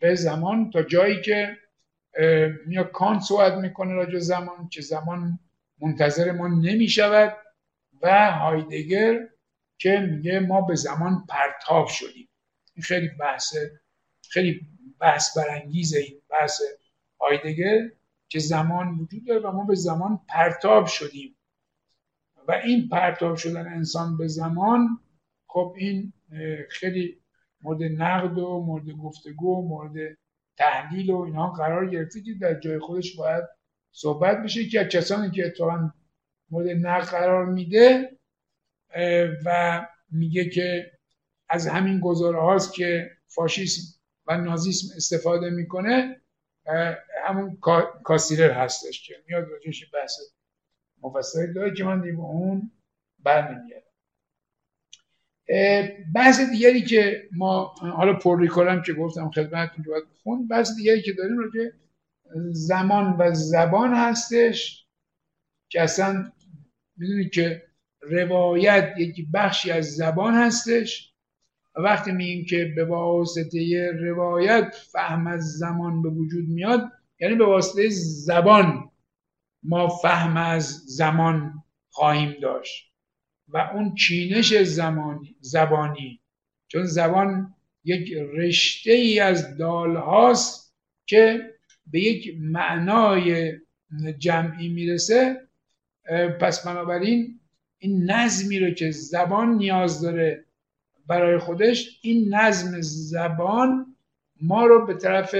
به زمان تا جایی که یا کانت صحبت میکنه راجع زمان که زمان منتظر ما نمیشود و هایدگر که میگه ما به زمان پرتاب شدیم. این خیلی بحث برانگیزه این بحث هایدگر که زمان وجود داره و ما به زمان پرتاب شدیم و این پرتاب شدن انسان به زمان خب این خیلی مورد نقد و مورد گفتگو و مورد تحلیل و اینها قرار گرفته که در جای خودش باید صحبت بشه که کسانی که اتفاقا مورد نقد قرار میده و میگه که از همین گزاره هاست که فاشیسم و نازیسم استفاده میکنه همون کاسیرر هستش که میاد راجعش بحث مفصلی داره که من دیگه اون برنمیاد. بحث دیگری که ما حالا پر ریکورم که گفتم خدمتتون باید بخون، بحث دیگری که داریم راجع زمان و زبان هستش که اصلا میدونید که روایت یک بخشی از زبان هستش و وقتی میگیم که به واسطه روایت فهم از زمان به وجود میاد یعنی به واسطه زبان ما فهم از زمان خواهیم داشت و اون چینش زبانی چون زبان یک رشته ای از دال هاست که به یک معنای جمعی میرسه، پس بنابراین این نظمی رو که زبان نیاز داره برای خودش این نظم زبان ما رو به طرف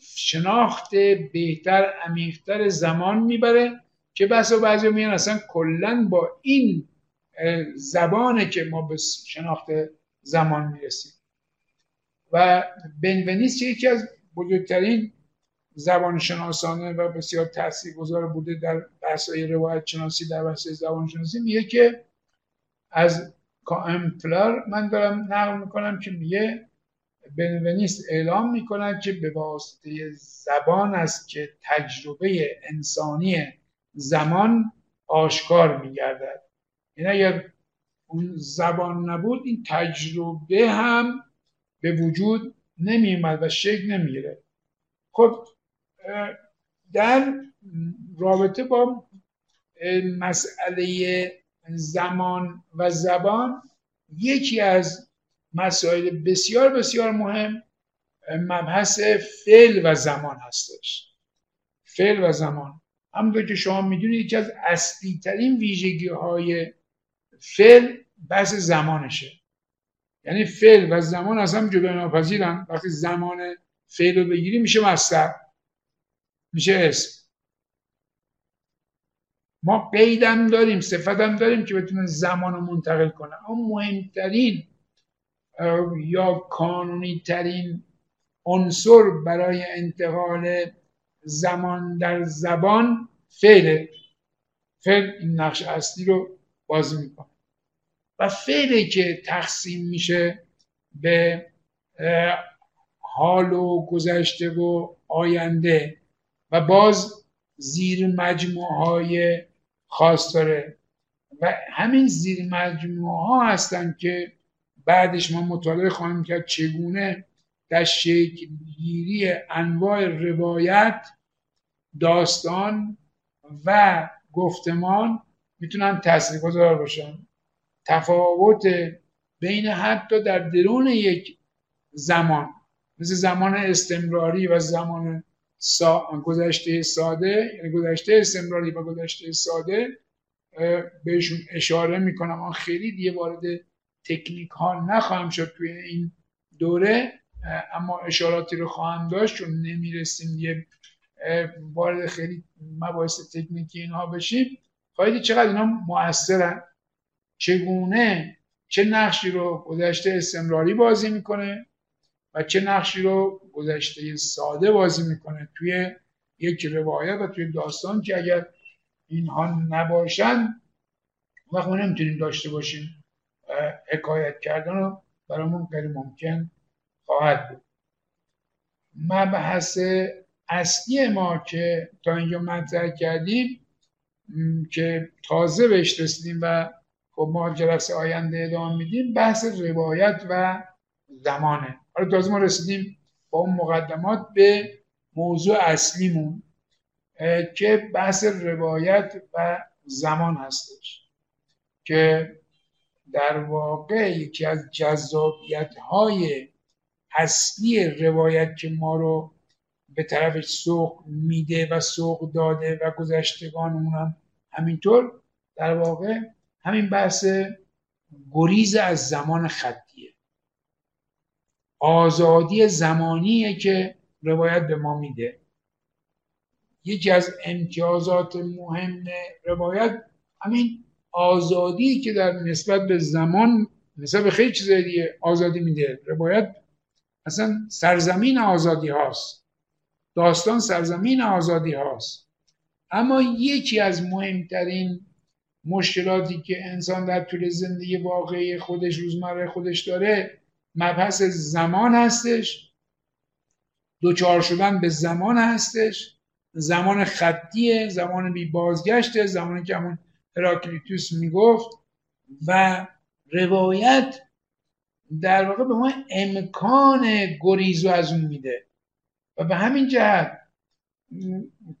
شناخت بهتر عمیق‌تر زمان میبره که بعضی میگن اصلا کلاً با این زبانه که ما به شناخت زمان میرسیم و بنونیست که یکی از بزرگترین زبانشناسانه و بسیار تاثیرگذار بوده در بحث‌های روایت شناسی در بحث‌های زبانشناسی میگه که از کامپلر من دارم نقل میکنم که میگه بنونیست اعلام میکنه که به واسطه زبان است که تجربه انسانی زمان آشکار میگردد. یعنی اگر اون زبان نبود این تجربه هم به وجود نمیومد و شکل نمیگیره. خب در رابطه با مسئله زمان و زبان یکی از مسائل بسیار بسیار مهم مبحث فعل و زمان هستش. فعل و زمان همونطور که شما میدونید یکی از اصلی ترین ویژگی های فعل بحث زمانشه، یعنی فعل و زمان از هم جداناپذیرن. وقتی زمان فعل رو بگیری میشه مصدر، میشه اسم. ما قیدم داریم صفتم داریم که بتونه زمان رو منتقل کنه. اون مهمترین یا کانونی ترین عنصر برای انتقال زمان در زبان فعل این نقش اصلی رو بازی میکنه و فعلی که تقسیم میشه به حال و گذشته و آینده و باز زیر مجموعه های خاص داره و همین زیر مجموعه ها هستن که بعدش ما مطالعه خواهیم کرد چگونه در شکل گیری انواع روایت، داستان و گفتمان میتونن تاثیرگذار باشن. تفاوت بین حتی در درون یک زمان مثل زمان استمراری و زمان گذشته ساده، یعنی گذشته استمراری و گذشته ساده بهشون اشاره میکنم. من خیلی دیگه وارد تکنیک ها نخواهم شد توی این دوره، اما اشاراتی رو خواهم داشت چون نمیرسیم یه وارد خیلی مباحث تکنیکی اینها بشیم. خواهید چقدر اینا مؤثرن، چگونه چه نقشی رو گذشته استمراری بازی میکنه و چه نقشی رو گذشته ساده بازی میکنه توی یک روایت و توی داستان که اگر اینها نباشن وقت ما نمیتونیم داشته باشیم حکایت کردن رو برامون غیر ممکن خواهد بود. مبحث اصلی ما که تا اینجا مطرح کردیم که تازه بهش رسیدیم و خب ما جلسه آینده ادامه میدیم، بحث روایت و زمانه. حالا تازه ما رسیدیم با اون مقدمات به موضوع اصلیمون که بحث روایت و زمان هستش، که در واقع یکی از جذابیت‌های اصلی روایت که ما رو به طرفش سوق میده و سوق داده و گذشتگانمون هم همینطور، در واقع همین بحث گریز از زمان خطیه، آزادی زمانیه که روایت به ما میده. یکی از امتیازات مهم روایت همین آزادی که در نسبت به زمان، نسبت به خیلی چیزای دیگه آزادی میده. روایت اصلا سرزمین آزادی هاست، داستان سرزمین آزادی هاست. اما یکی از مهمترین مشکلاتی که انسان در طول زندگی واقعی خودش، روزمره خودش داره، مبحث زمان هستش، دوچار شدن به زمان هستش، زمان خطیه، زمان بی بازگشته، زمانی که همون هراکلیتوس میگفت. و روایت در واقع به ما امکان گریزو از اون میده و به همین جهت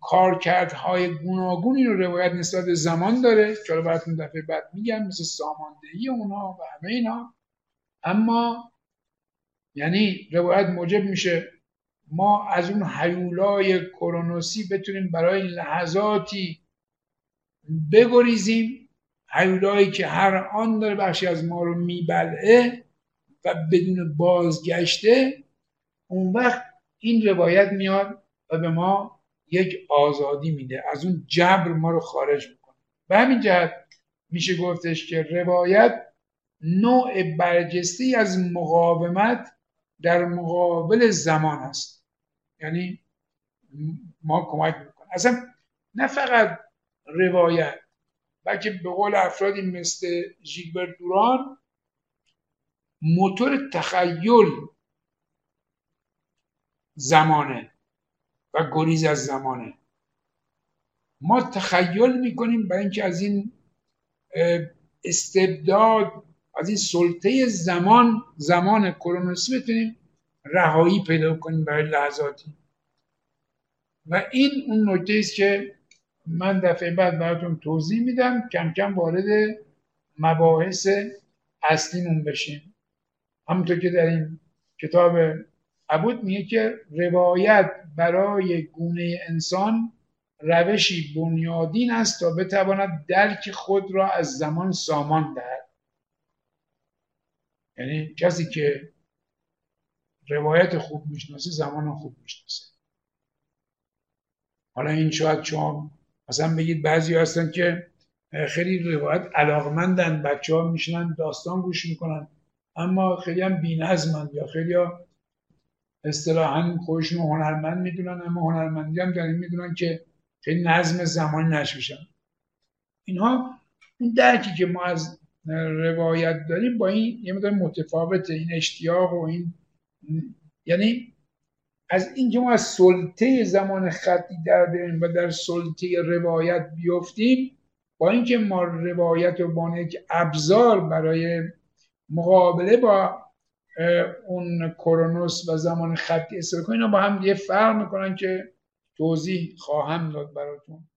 کارکردهای گوناگونی رو روایت نسبت به زمان داره که الان براتون دفعه بعد میگم، مثل ساماندهی اونا و همه اینا. اما یعنی روایت موجب میشه ما از اون هیولای کرونوسی بتونیم برای لحظاتی بگریزیم، هیولایی که هر آن داره بخشی از ما رو میبلعه و بدون بازگشته. اون وقت این روایت میاد و به ما یک آزادی میده، از اون جبر ما رو خارج میکنه. به همین جهت میشه گفتش که روایت نوع برجسته از مقاومت در مقابل زمان هست، یعنی ما کمک میکنه. اصلا نه فقط روایت، بلکه به قول افرادی مثل ژیلبر دوران موتور تخیل زمانه و گریز از زمانه. ما تخیل میکنیم برای اینکه از این استبداد، از این سلطه زمان کرونوسی بتونیم رهایی پیدا کنیم برای لحظاتی. و این اون نکته است که من دفعه بعد براتون توضیح میدم، کم کم وارد مباحث اصلیمون بشیم. همونطور که در این کتاب عبود میگه که روایت برای گونه انسان روشی بنیادین است تا بتواند درک خود را از زمان سامان دهد. یعنی کسی که روایت خوب میشناسه زمان خوب میشناسه. حالا این شاید شما مثلا بگید بعضی هستن که خیلی روایت علاقمندن، بچه ها میشنن داستان گوش میکنن، اما خیلی هم بی‌نظمن یا خیلی ها اصطلاحاً خودشون هنرمند میدونن، اما هنرمندی هم در این میدونن که خیلی نظم زمانی نشوشن. اینها این درکی که ما از روایت داریم با این یه مقدار متفاوته، این اشتیاق و این، یعنی از اینکه ما از سلطه زمان خطی در بریم و در سلطه روایت بیفتیم، با اینکه ما روایت رو با یک ابزار برای مقابله با اون کرونوس و زمان خطی استفاده کنیم، اینا با هم یه فرق میکنن که توضیح خواهم داد براتون.